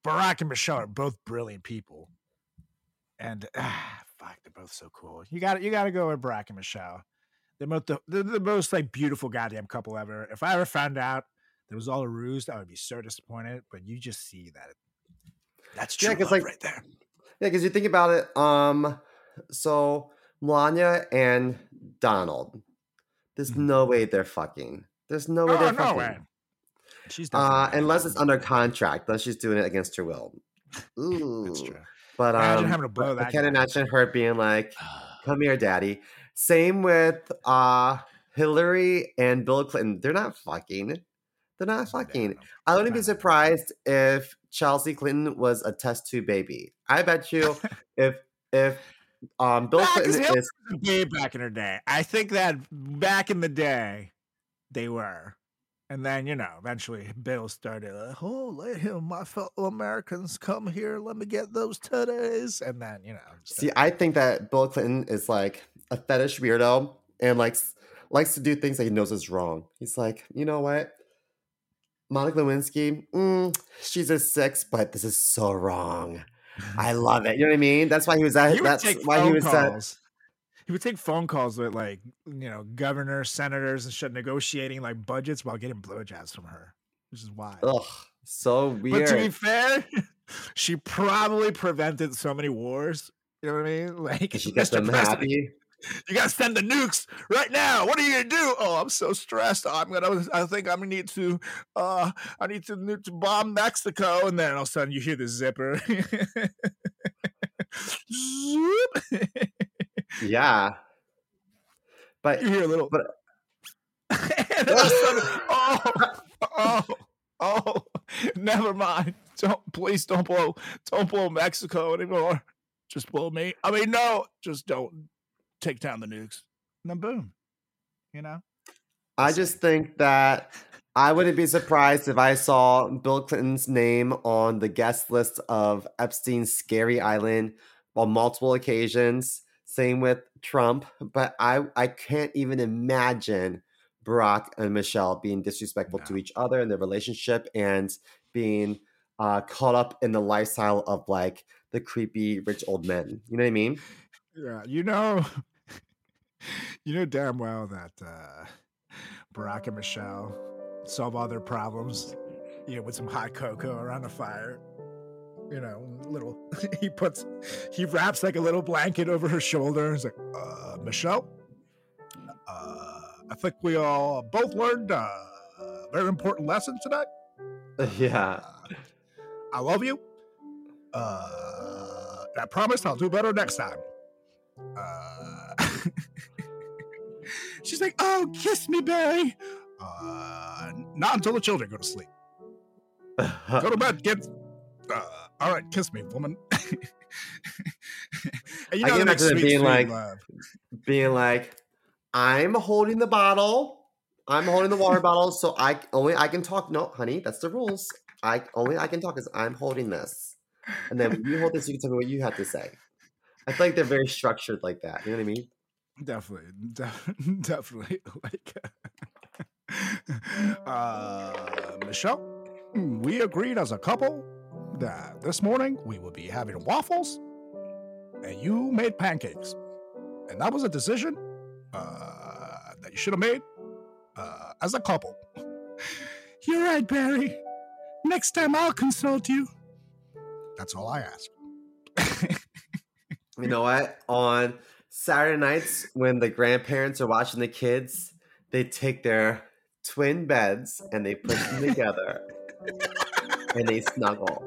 Barack and Michelle are both brilliant people, and fuck, they're both so cool. You got to go with Barack and Michelle. They're the most like beautiful goddamn couple ever. If I ever found out that it was all a ruse, I would be so disappointed. But you just see that that's true love right there. Yeah, because you think about it. So Melania and Donald, there's no way they're fucking. There's no way they're fucking. Way. She's unless it's under contract, unless she's doing it against her will. Ooh, that's true. But imagine having to blow that. I can't imagine her being like, "Come here, daddy." Same with Hillary and Bill Clinton. They're not fucking. I wouldn't be surprised if Chelsea Clinton was a test tube baby. I bet you if Bill Clinton is way back in her day. I think that back in the day they were. And then, you know, eventually Bill started, oh, let him, my fellow Americans, come here. Let me get those titties. And then, you know. See, I think that Bill Clinton is like a fetish weirdo and likes to do things that he knows is wrong. He's like, you know what? Monica Lewinsky, she's a six, but this is so wrong. I love it. You know what I mean? That's why he was at his. That's why he was at. He would take phone calls with, like, you know, governors, senators, and shit, negotiating, like, budgets while getting blowjobs from her, which is wild. Ugh, so weird. But to be fair, she probably prevented so many wars. You know what I mean? Like, she kept them happy. You gotta send the nukes right now. What are you gonna do? Oh, I'm so stressed. I think I need to bomb Mexico, and then all of a sudden you hear the zipper. Yeah, but you hear a little. But, and all of a sudden, oh, never mind. Don't blow Mexico anymore. Just blow me. I mean, no, just don't. Take down the nukes, and then boom, you know? I just think that I wouldn't be surprised if I saw Bill Clinton's name on the guest list of Epstein's Scary Island on multiple occasions. Same with Trump, but I can't even imagine Barack and Michelle being disrespectful to each other and their relationship and being caught up in the lifestyle of like the creepy rich old men. You know what I mean? Yeah, you know damn well that Barack and Michelle solve all their problems, you know, with some hot cocoa around a fire. You know, little he wraps like a little blanket over her shoulder. He's like, Michelle, I think we all both learned a very important lesson today. Yeah, I love you. I promise I'll do better next time. She's like, oh, kiss me, Barry. Not until the children go to sleep. Go to bed, kids. All right, kiss me, woman. And you know, I can imagine being like, I'm holding the bottle. I'm holding the water bottle, so I can talk. No, honey, that's the rules. I can talk because I'm holding this. And then when you hold this, you can tell me what you have to say. I feel like they're very structured like that. You know what I mean? Definitely. Definitely. Like, Michelle, we agreed as a couple that this morning we would be having waffles and you made pancakes. And that was a decision that you should have made as a couple. You're right, Barry. Next time I'll consult you. That's all I ask. You know what? On Saturday nights, when the grandparents are watching the kids, they take their twin beds and they put them together and they snuggle.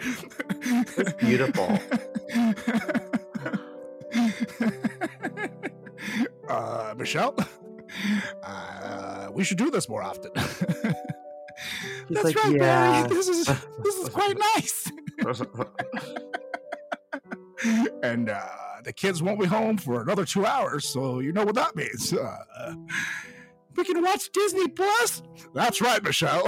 It's beautiful. Michelle, we should do this more often. That's like, right, yeah. Barry. This is quite nice. And the kids won't be home for another 2 hours, so you know what that means. We can watch Disney Plus. That's right, Michelle.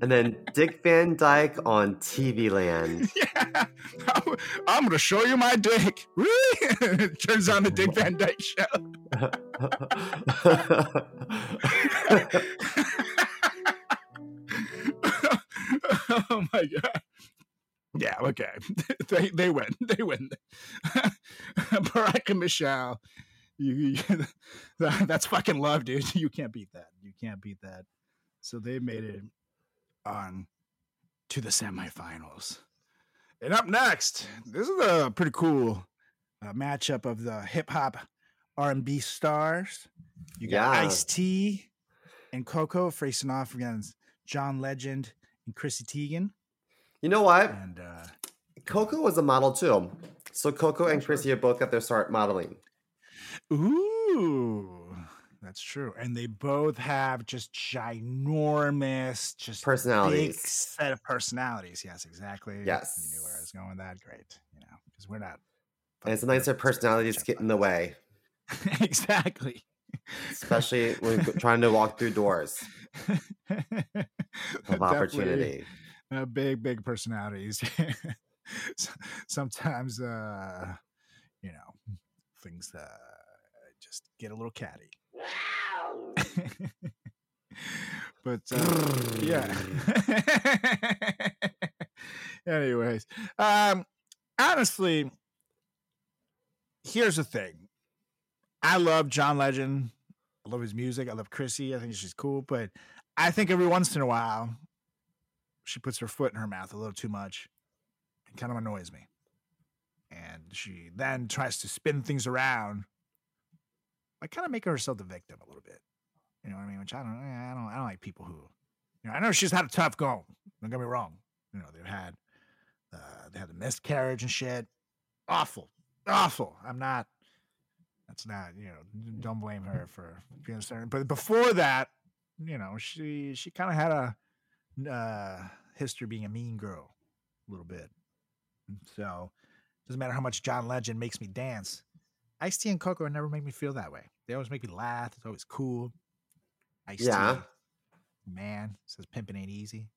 And then Dick Van Dyke on TV Land. Yeah, I'm going to show you my dick. It turns on the Dick Van Dyke Show. Oh my God. Yeah, okay. They win. They win. Barack and Michelle, that's fucking love, dude. You can't beat that. You can't beat that. So they made it on to the semifinals. And up next, this is a pretty cool matchup of the hip-hop R&B stars. You got Ice T and Coco facing off against John Legend and Chrissy Teigen. You know what? And Coco was a model too. So Coco and Chrissy have both got their start modeling. Ooh, that's true. And they both have just ginormous, just personalities. Big set of personalities. Yes, exactly. Yes. You knew where I was going with that. Great. You know, because we're not. And it's nice that personalities get in the way. Exactly. Especially when trying to walk through doors of opportunity. Big personalities. Sometimes, you know, things just get a little catty. Wow. But yeah. Anyways, honestly, here's the thing. I love John Legend. I love his music. I love Chrissy. I think she's cool. But I think every once in a while, she puts her foot in her mouth a little too much. It kind of annoys me. And and she then tries to spin things around, like kind of making herself the victim a little bit. You know what I mean? Which I don't like people who, you know, I know she's had a tough go. Don't get me wrong. You know, they had a miscarriage and shit. Awful. That's not, you know, don't blame her for being certain. But before that, you know, she kind of had a history being a mean girl a little bit. So it doesn't matter how much John Legend makes me dance. Ice T and Coco never make me feel that way. They always make me laugh. It's always cool. Ice T, man, says pimping ain't easy.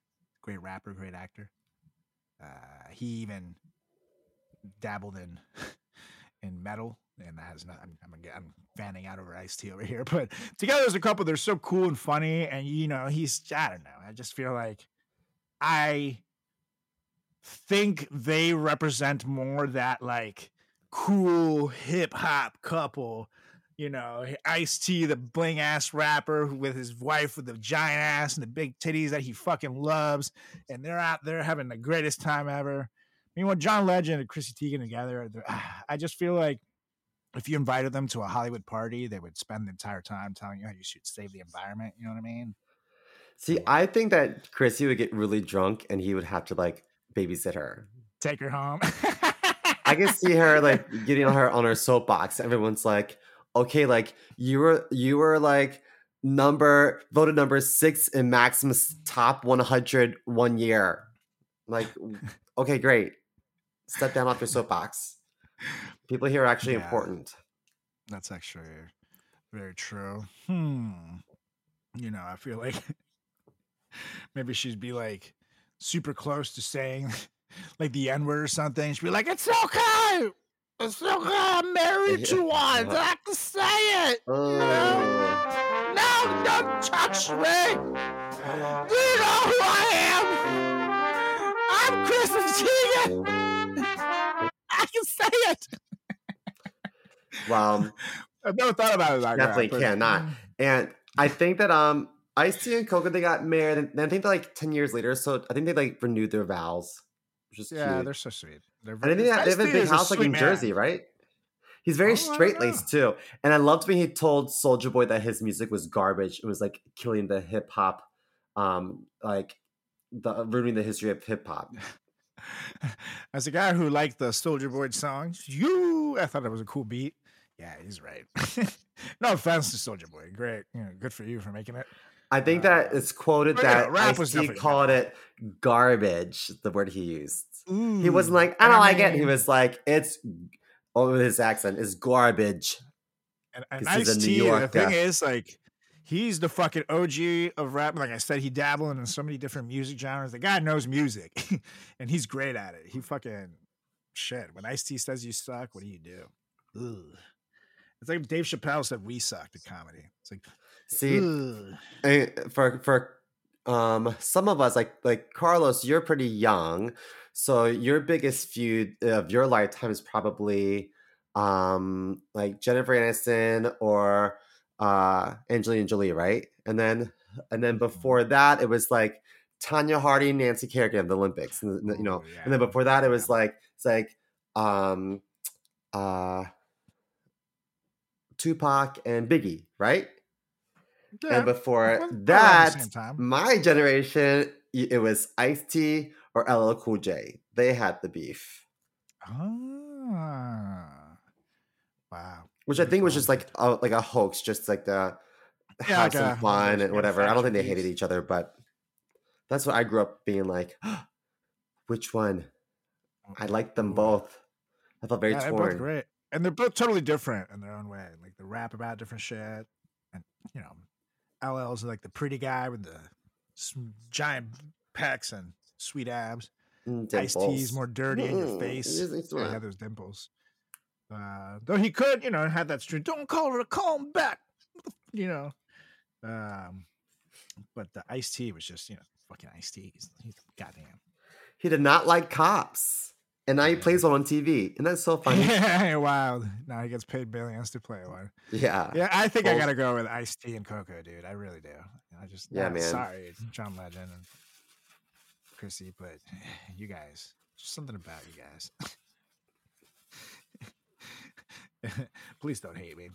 Great rapper, great actor. He even dabbled in metal, and that has not. I'm fanning out over Ice T over here, but together as a couple, they're so cool and funny. And you know, I don't know. I just feel like I think they represent more that like cool hip hop couple. You know, Ice T, the bling ass rapper with his wife with the giant ass and the big titties that he fucking loves, and they're out there having the greatest time ever. Meanwhile, John Legend and Chrissy Teigen together, I just feel like if you invited them to a Hollywood party, they would spend the entire time telling you how you should save the environment. You know what I mean? See, I think that Chrissy would get really drunk and he would have to like babysit her, take her home. I can see her like getting on her soapbox. Everyone's like, okay, like you were like voted number 6 in Maxim's top 100 1 year. Like, okay, great. Step down off your soapbox. People here are actually important. That's actually very true. You know, I feel like maybe she'd be like super close to saying like the N-word or something. She'd be like, it's okay. I'm married to one. I have to say it. No, don't touch me. You know who I am. I'm Chrissy Teigen. I can say it. Wow. I've never thought about it like that. Definitely cannot. And I think that Ice-T and Coco, they got married. And I think they're like 10 years later. So I think they like renewed their vows. Yeah, they're so sweet. And I think they have a big house like in Jersey, right? He's very straight-laced too. And I loved when he told Soulja Boy that his music was garbage. It was like killing the hip hop, ruining the history of hip hop. As a guy who liked the Soulja Boy songs, I thought it was a cool beat. Yeah, he's right. No offense to Soulja Boy, great, you know, good for you for making it. I think that it's quoted that Ice-T called it garbage, the word he used. He wasn't like, I don't like it. He was like, it's, with his accent, is garbage. And Ice-T, the thing is, like, he's the fucking OG of rap. Like I said, he dabbled in so many different music genres. The guy knows music, and he's great at it. He fucking, shit. When Ice-T says you suck, what do you do? Ugh. It's like Dave Chappelle said we sucked at comedy. It's like... See, for some of us, like Carlos, you're pretty young, so your biggest feud of your lifetime is probably like Jennifer Aniston or Angelina Jolie, right? And then before that, it was like Tanya Harding, Nancy Kerrigan of the Olympics, and, you know. Yeah. And then before that, it was like Tupac and Biggie, right? Yeah, and before that, my generation, it was Ice-T or LL Cool J. They had the beef. Ah, wow. Which I think was just like a hoax, just like the have some fun and whatever. I don't think they hated each other, but that's what I grew up being like. Which one? I liked them both. I felt very torn. They're both great, and they're both totally different in their own way. Like they rap about different shit, and you know. LL's like the pretty guy with the giant pecs and sweet abs. Ice-T's more dirty in your face. He had those dimples. Though he could, you know, have that street. Don't call her to call him back. You know. But the Ice-T was just, you know, fucking Ice-T. He's goddamn. He did not like cops. And now he plays one on TV. And that's so funny. Yeah, wow. Now he gets paid billions to play one. Yeah. Yeah, I think I got to go with Ice-T and Coco, dude. I really do. I just, man. Sorry, it's John Legend and Chrissy, but you guys, just something about you guys. Please don't hate me.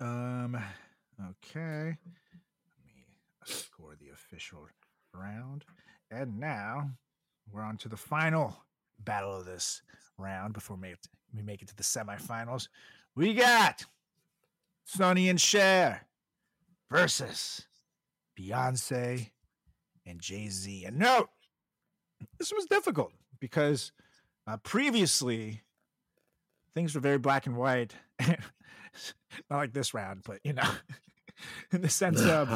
Okay. Let me score the official round. And now we're on to the final battle of this round before we make it to the semifinals. We got Sonny and Cher versus Beyonce and Jay Z. And no, this was difficult because previously things were very black and white. Not like this round, but you know, in the sense of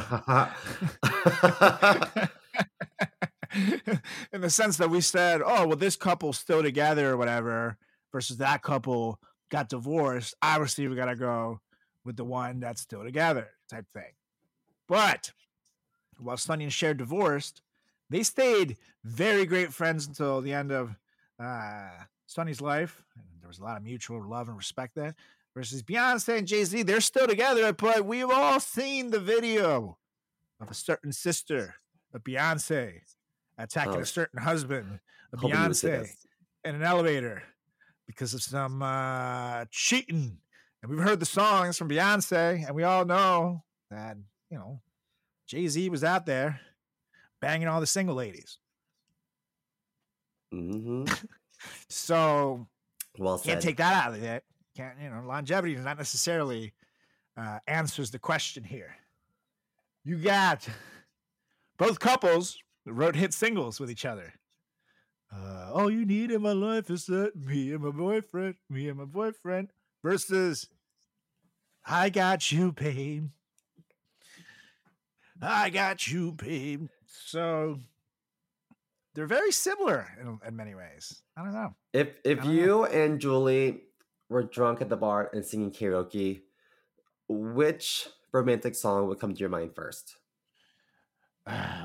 in the sense that we said, oh, well, this couple's still together or whatever versus that couple got divorced. Obviously, we got to go with the one that's still together type thing. But while Sonny and Cher divorced, they stayed very great friends until the end of Sonny's life. And there was a lot of mutual love and respect there. Versus Beyonce and Jay Z, they're still together, but we've all seen the video of a certain sister of Beyonce attacking a certain husband of Beyonce in an elevator because of some cheating. And we've heard the songs from Beyonce, and we all know that, you know, Jay-Z was out there banging all the single ladies. Mm-hmm. So, well, can't take that out of it. Can't, you know, longevity not necessarily answers the question here. You got both couples that wrote hit singles with each other. All you need in my life is that me and my boyfriend versus I got you, babe. I got you, babe. So they're very similar in many ways. I don't know. If you and Julie were drunk at the bar and singing karaoke, which romantic song would come to your mind first?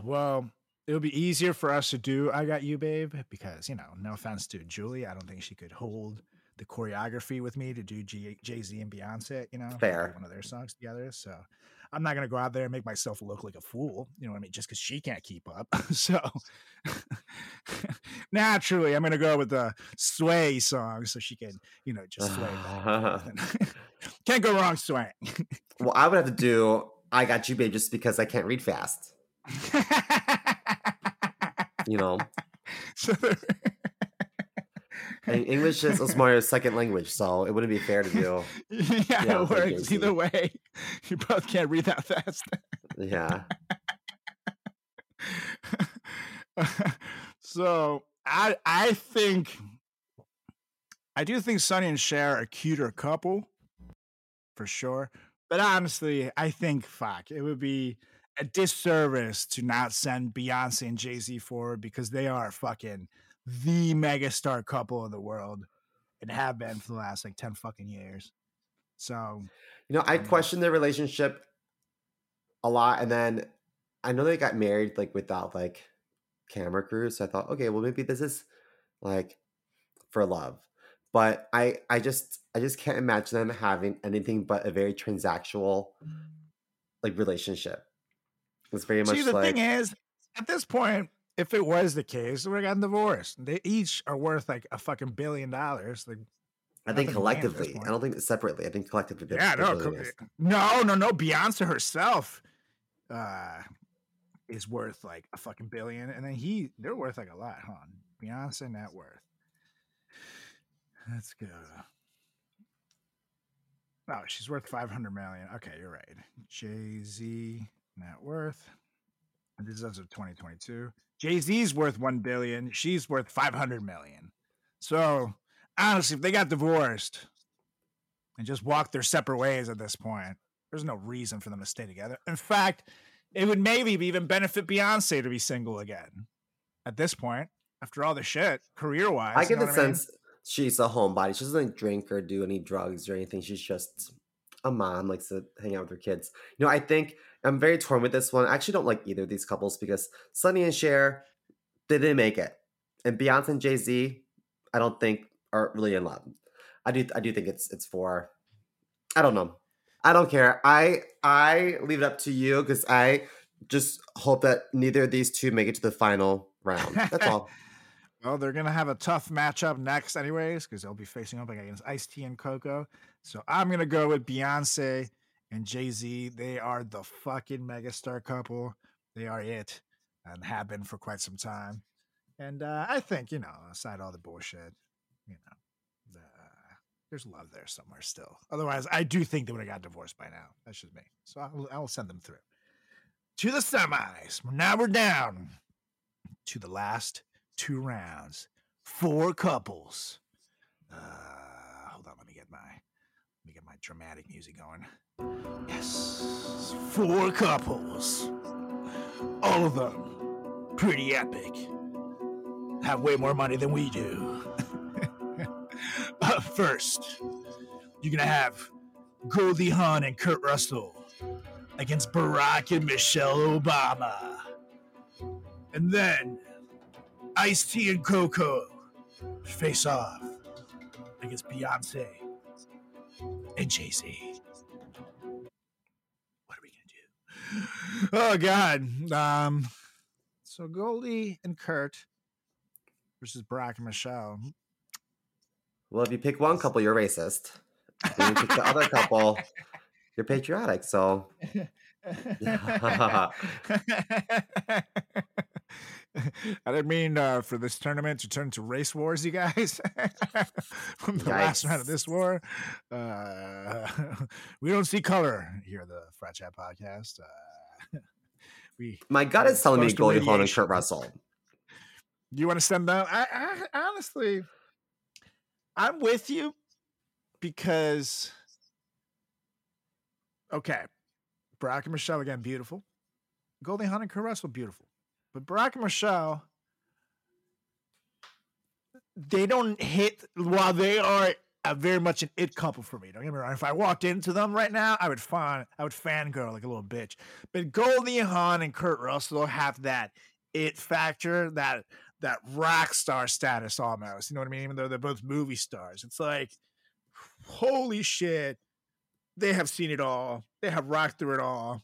Well, it would be easier for us to do I Got You, Babe, because, you know, no offense to Julie, I don't think she could hold the choreography with me to do Jay-Z and Beyonce, you know, fair, one of their songs together. So I'm not going to go out there and make myself look like a fool, you know what I mean? Just because she can't keep up. So naturally, I'm going to go with the sway song so she can, you know, just sway back. Can't go wrong swaying. Well, I would have to do I Got You, Babe, just because I can't read fast. You know? So and English is Osmario's second language, so it wouldn't be fair to do. Yeah, you know, it works either way. You both can't read that fast. Yeah. So I do think Sonny and Cher are a cuter couple, for sure. But honestly, I think it would be a disservice to not send Beyonce and Jay-Z forward because they are fucking the megastar couple in the world and have been for the last like 10 fucking years. So, you know, I questioned their relationship a lot. And then I know they got married like without like camera crews. So I thought, okay, well, maybe this is like for love, but I just can't imagine them having anything but a very transactional like relationship. It's very much thing is at this point, if it was the case, they would have gotten divorced. They each are worth like a fucking $1 billion. Like, I think collectively. I don't think separately. I think collectively. Yeah, no. Beyonce herself is worth like a fucking billion, and then they're worth like a lot, huh? Beyonce net worth. Let's go. Oh, she's worth 500 million. Okay, you're right. Jay-Z net worth. This is as of 2022. Jay-Z's worth $1 billion. She's worth $500 million. So, honestly, if they got divorced and just walked their separate ways at this point, there's no reason for them to stay together. In fact, it would maybe even benefit Beyonce to be single again at this point, after all the shit, career-wise. I get the sense she's a homebody. She doesn't drink or do any drugs or anything. She's just a mom, likes to hang out with her kids. You know, I think I'm very torn with this one. I actually don't like either of these couples because Sonny and Cher, they didn't make it. And Beyonce and Jay-Z, I don't think are really in love. I do think it's for, I don't know. I don't care. I leave it up to you because I just hope that neither of these two make it to the final round. That's all. Well, they're going to have a tough matchup next anyways, because they'll be facing up against Ice T and Coco. So I'm going to go with Beyonce and Jay Z. They are the fucking megastar couple. They are it and have been for quite some time. And I think, you know, aside all the bullshit, you know, there's love there somewhere still. Otherwise, I do think they would have got divorced by now. That's just me. So I'll send them through. To the semis. Now we're down to the last two rounds. Four couples. Hold on. Let me get my dramatic music going. Yes. Four couples. All of them pretty epic. Have way more money than we do. Up first, you're going to have Goldie Hawn and Kurt Russell against Barack and Michelle Obama. And then Ice T and Coco face off against Beyonce and Jay Z. What are we going to do? Oh, God. So Goldie and Kurt versus Barack and Michelle. Well, if you pick one couple, you're racist. If you pick the other couple, you're patriotic. So, I didn't mean for this tournament to turn to race wars, you guys. From the last round of this war, we don't see color here at the Frat Chat podcast. My gut is telling me Goldie Hawn and Kurt Russell. You want to send them? I honestly, I'm with you because, okay, Barack and Michelle, again, beautiful. Goldie Hawn and Kurt Russell, beautiful. But Barack and Michelle, they don't hit, while they are very much an it couple for me. Don't get me wrong. If I walked into them right now, I would fangirl like a little bitch. But Goldie Hawn and Kurt Russell have that it factor, that rock star status almost, you know what I mean? Even though they're both movie stars, it's like, holy shit, they have seen it all. They have rocked through it all.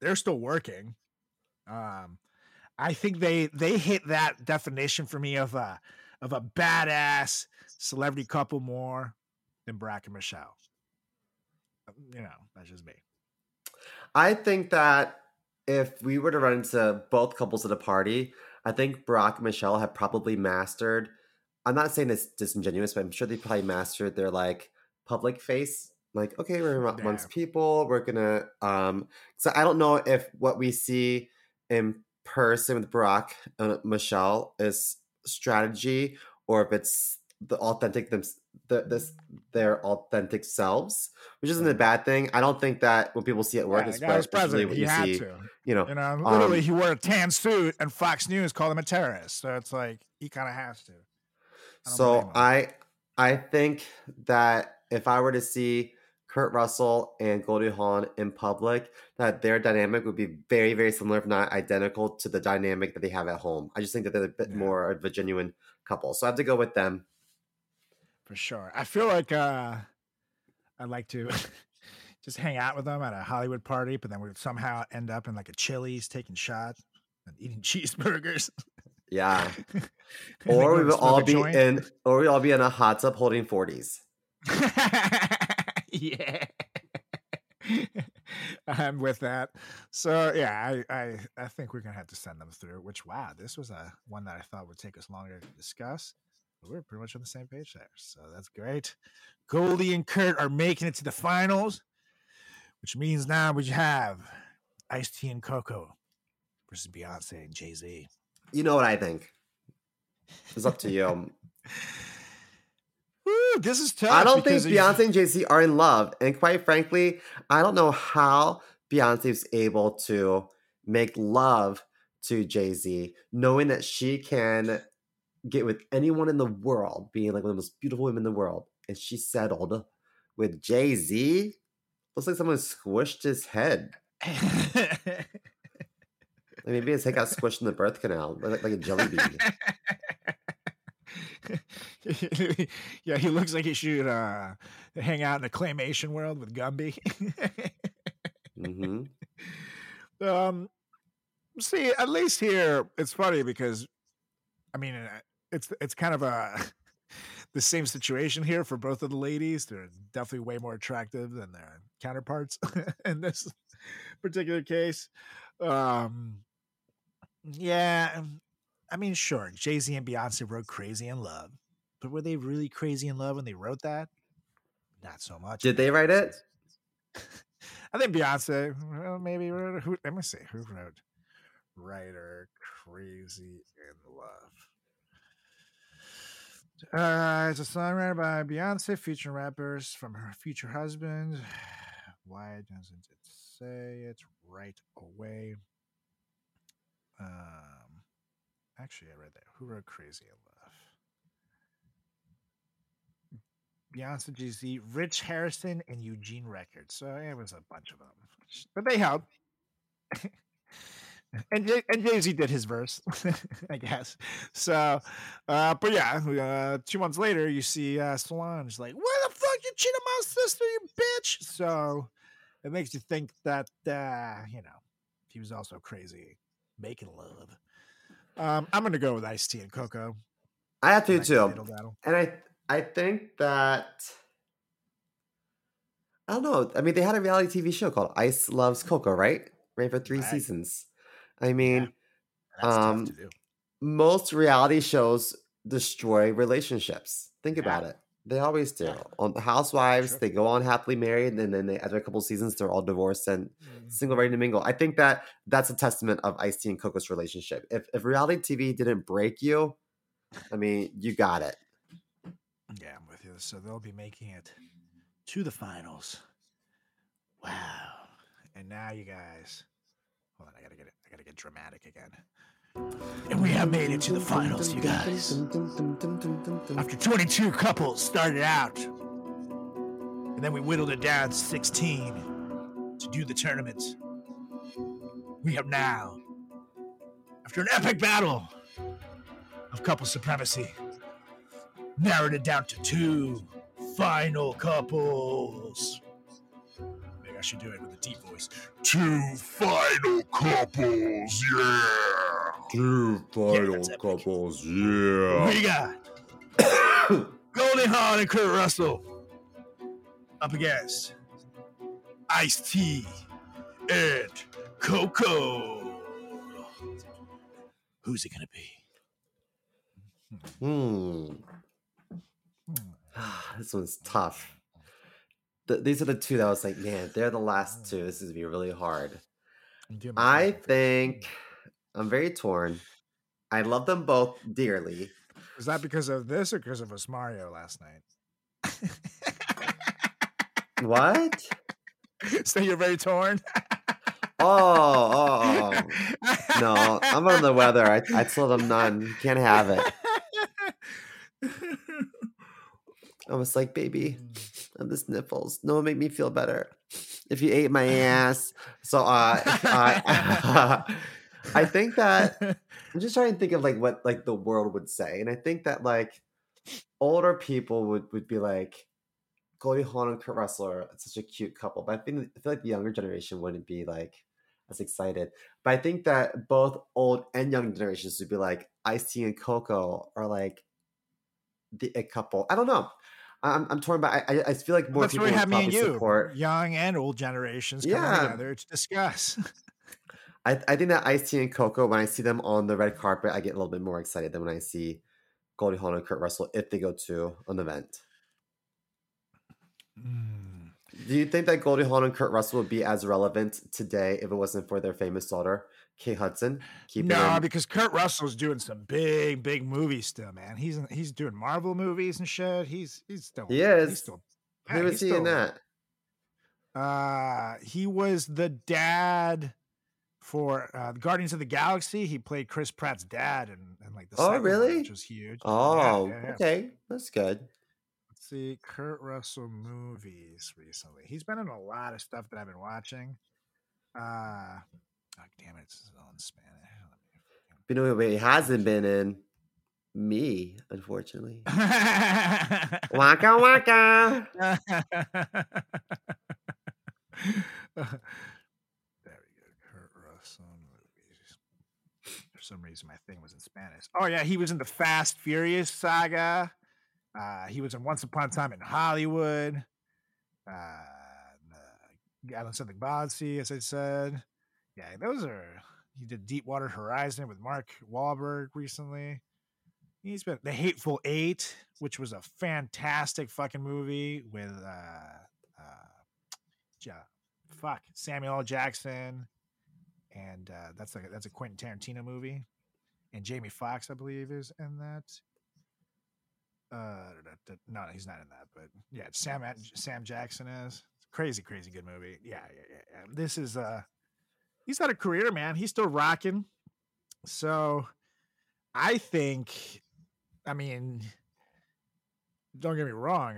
They're still working. I think they hit that definition for me of a badass celebrity couple more than Barack and Michelle. You know, that's just me. I think that if we were to run into both couples at a party, I think Barack and Michelle have probably mastered, I'm not saying this disingenuous, but I'm sure they probably mastered their like public face. Like, okay, we're amongst people. We're going to, so I don't know if what we see in person with Barack and Michelle is strategy or if it's their authentic selves, which isn't a bad thing. I don't think that when people see it work, it's especially when you see, you know, literally he wore a tan suit and Fox News called him a terrorist. So it's like, he kind of has to. So I think that if I were to see Kurt Russell and Goldie Hawn in public, that their dynamic would be very, very similar, if not identical to the dynamic that they have at home. I just think that they're a bit more of a genuine couple. So I have to go with them. For sure. I feel like I'd like to just hang out with them at a Hollywood party, but then we would somehow end up in like a Chili's taking shots and eating cheeseburgers. Yeah. Or we would all be in a hot tub holding 40s. Yeah. I'm with that. So yeah, I think we're gonna have to send them through, which this was a one that I thought would take us longer to discuss. We're pretty much on the same page there. So that's great. Goldie and Kurt are making it to the finals, which means now we have Ice-T and Coco versus Beyonce and Jay-Z. You know what I think. It's up to you. Woo, this is tough. I don't think Beyonce and Jay-Z are in love. And quite frankly, I don't know how Beyonce is able to make love to Jay-Z, knowing that she can get with anyone in the world, being like one of the most beautiful women in the world, and she settled with Jay-Z. Looks like someone squished his head. Like maybe it's like got squished in the birth canal, like a jelly bean. Yeah, he looks like he should hang out in a claymation world with Gumby. Mm-hmm. See, at least here it's funny because, I mean, it's kind of the same situation here for both of the ladies. They're definitely way more attractive than their counterparts in this particular case. Yeah, I mean, sure, Jay Z and Beyonce wrote "Crazy in Love," but were they really crazy in love when they wrote that? Not so much. Did they write it? I think Beyonce. Well, maybe. Who? Let me see. Who wrote "Writer Crazy in Love"? It's a song written by Beyonce featuring rappers from her future husband. Why doesn't it say it right away? Actually, I read that. Who wrote "Crazy in Love"? Beyonce, Jay Z, Rich Harrison, and Eugene Records. So it was a bunch of them, but they helped. And Jay Z did his verse, I guess. So, but yeah, 2 months later, you see Solange like, "Where the fuck you cheated my sister, you bitch?" So it makes you think that you know, he was also crazy making love. I'm gonna go with Ice T and Coco. I have to too, and I think that I don't know. I mean, they had a reality TV show called Ice Loves Coco, right? Ran for three seasons. I mean, yeah, most reality shows destroy relationships. Think about it; they always do. Yeah. On the Housewives, they go on happily married, and then after a couple of seasons, they're all divorced and single, ready to mingle. I think that that's a testament of Ice T and Coco's relationship. If reality TV didn't break you, I mean, you got it. Yeah, I'm with you. So they'll be making it to the finals. Wow! And now you guys. Hold on, I gotta get dramatic again. And we have made it to the finals, you guys. After 22 couples started out, and then we whittled it down to 16 to do the tournament. We have now, after an epic battle of couple supremacy, narrowed it down to two final couples. I should do it with a deep voice. Two final couples, yeah. Two final couples, yeah. We got Goldie Hawn and Kurt Russell up against Ice T and Coco. Who's it gonna be? This one's tough. These are the two that I was like, man, they're the last two. This is going to be really hard. I think I'm very torn. I love them both dearly. Is that because of this or because of us Mario last night? What? So you're very torn? Oh. No, I'm on the weather. I told them none. Can't have it. I was like, baby. Of the sniffles. No one make me feel better. If you ate my ass. So I think that I'm just trying to think of like what like the world would say. And I think that like older people would be like, Goldie Hawn and Kurt Russell are such a cute couple. But I feel like the younger generation wouldn't be like as excited. But I think that both old and young generations would be like, Ice T and Coco are like a couple. I don't know. I'm torn, but I feel like more people would probably support young and old generations coming together to discuss. I think that Ice T and Coco, when I see them on the red carpet, I get a little bit more excited than when I see Goldie Hawn and Kurt Russell if they go to an event. Mm. Do you think that Goldie Hawn and Kurt Russell would be as relevant today if it wasn't for their famous daughter? Kate Hudson? No, because Kurt Russell's doing some big, big movies still, man. He's doing Marvel movies and shit. He's still. He is. He's still, who was he in that? He was the dad for Guardians of the Galaxy. He played Chris Pratt's dad and like the. Oh really? Which was huge. Oh, yeah. Okay, that's good. Let's see, Kurt Russell movies recently. He's been in a lot of stuff that I've been watching. Oh, damn it, this is all in Spanish. You know what he hasn't been in? Me, unfortunately. Waka waka. There we go. Kurt Russell movies. There's some reason my thing was in Spanish. Oh yeah, he was in the Fast Furious saga. He was in Once Upon a Time in Hollywood. I don't something Bodsey, as I said. Yeah, those are. He did Deepwater Horizon with Mark Wahlberg recently. He's been The Hateful Eight, which was a fantastic fucking movie with Samuel L. Jackson, and that's a Quentin Tarantino movie, and Jamie Foxx, I believe, is in that. No, he's not in that, but yeah, Sam Jackson is. Crazy good movie. Yeah. This is he's got a career, man. He's still rocking. So I think, I mean, don't get me wrong.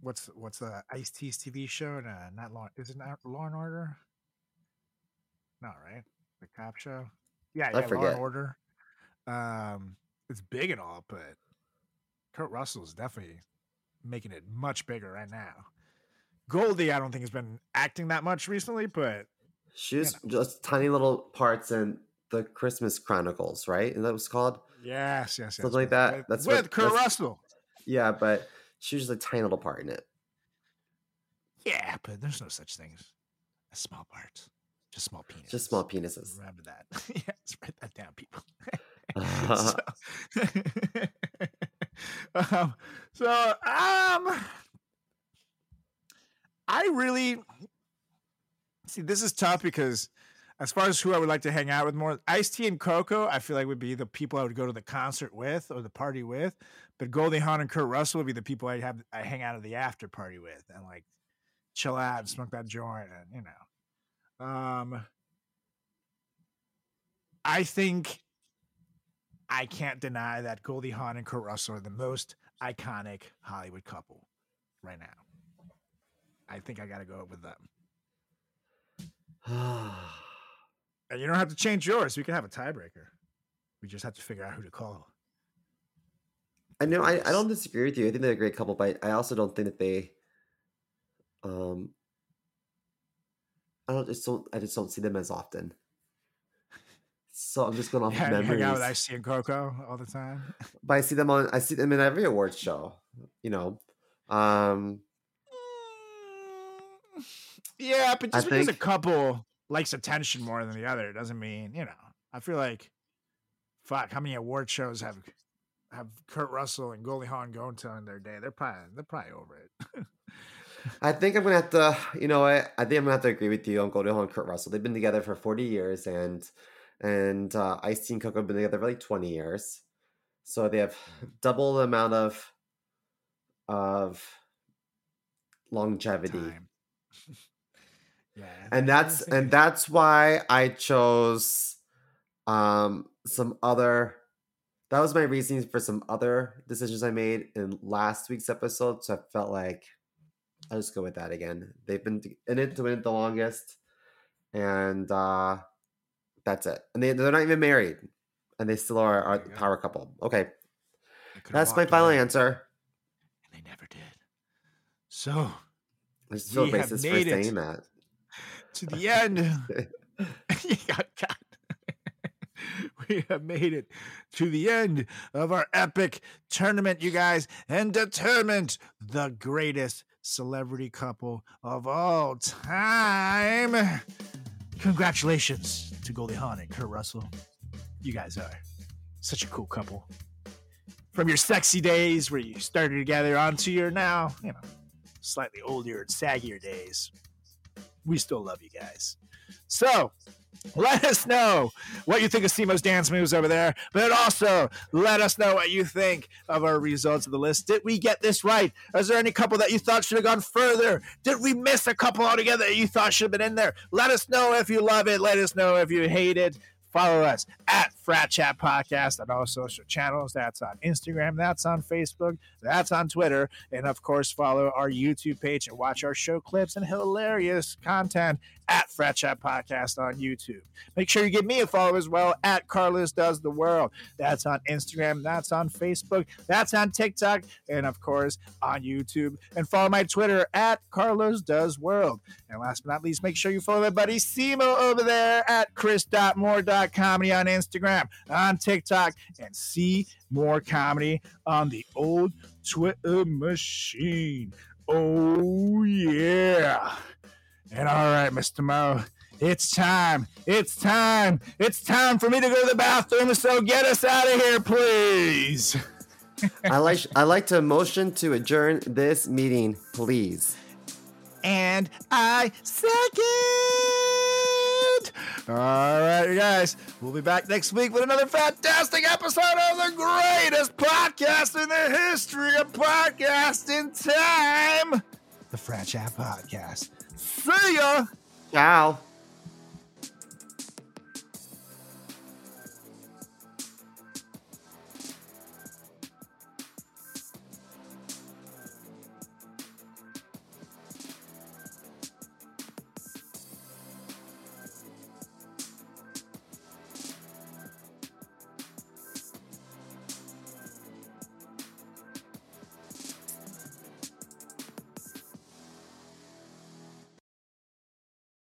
What's the Ice T's TV show? And not Law. Is it not Law and Order? No, right? The cop show. Yeah, Law and Order. It's big and all, but Kurt Russell is definitely making it much bigger right now. Goldie, I don't think has been acting that much recently, but she's just tiny little parts in the Christmas Chronicles, right? And that was called yes, something like that. That's with Kurt Russell. Yeah, but she was just a tiny little part in it. Yeah, but there's no such thing as small parts. Just small penises. Remember that. Yes, write that down, people. I really see this is tough because as far as who I would like to hang out with more, Ice T and Coco, I feel like would be the people I would go to the concert with or the party with, but Goldie Hawn and Kurt Russell would be the people I hang out at the after party with and like chill out and smoke that joint and I think I can't deny that Goldie Hawn and Kurt Russell are the most iconic Hollywood couple right now. I think I got to go with them. And you don't have to change yours. We can have a tiebreaker. We just have to figure out who to call. I know. I don't disagree with you. I think they're a great couple, but I also don't think that they. I just don't see them as often. So I'm just going off memories. Hang out with Ice T and Coco all the time. But I see them in every awards show. You know. Yeah, but just because a couple likes attention more than the other doesn't mean, I feel like, fuck, how many award shows have Kurt Russell and Goldie Hawn going to in their day? They're probably over it. I think I'm going to have to, I think I'm going to have to agree with you on Goldie Hawn and Kurt Russell. They've been together for 40 years and Ice-T and Coco have been together for like 20 years. So they have double the amount of longevity. Time. Yeah, that's why I chose some other. That was my reasoning for some other decisions I made in last week's episode. So I felt like I'll just go with that again. They've been in it to win it the longest, and that's it. And they're not even married, and they still are the power couple. Okay, that's my final answer. And they never did. So. I just feel racist for saying that. To the end. We have made it to the end of our epic tournament, you guys, and determined the greatest celebrity couple of all time. Congratulations to Goldie Hawn and Kurt Russell. You guys are such a cool couple. From your sexy days where you started together onto your now, slightly older and saggier days. We still love you guys. So let us know what you think of Simo's dance moves over there, but also let us know what you think of our results of the list. Did we get this right? Is there any couple that you thought should have gone further? Did we miss a couple altogether that you thought should have been in there? Let us know if you love it. Let us know if you hate it. Follow us at Frat Chat Podcast on all social channels. That's on Instagram. That's on Facebook. That's on Twitter. And, of course, follow our YouTube page and watch our show clips and hilarious content at Frat Chat Podcast on YouTube. Make sure you give me a follow as well at Carlos Does the World. That's on Instagram. That's on Facebook. That's on TikTok. And, of course, on YouTube. And follow my Twitter at Carlos Does World. And last but not least, make sure you follow my buddy Simo over there at Chris.Moore.com. Frat Comedy on Instagram, on TikTok, and see more comedy on the old Twitter machine. Oh, yeah. And all right, Mr. Moe, it's time for me to go to the bathroom, so get us out of here, please. I like to motion to adjourn this meeting, please. And I second. All right, you guys. We'll be back next week with another fantastic episode of the greatest podcast in the history of podcasting time, the Frat Chat Podcast. See ya. Ciao.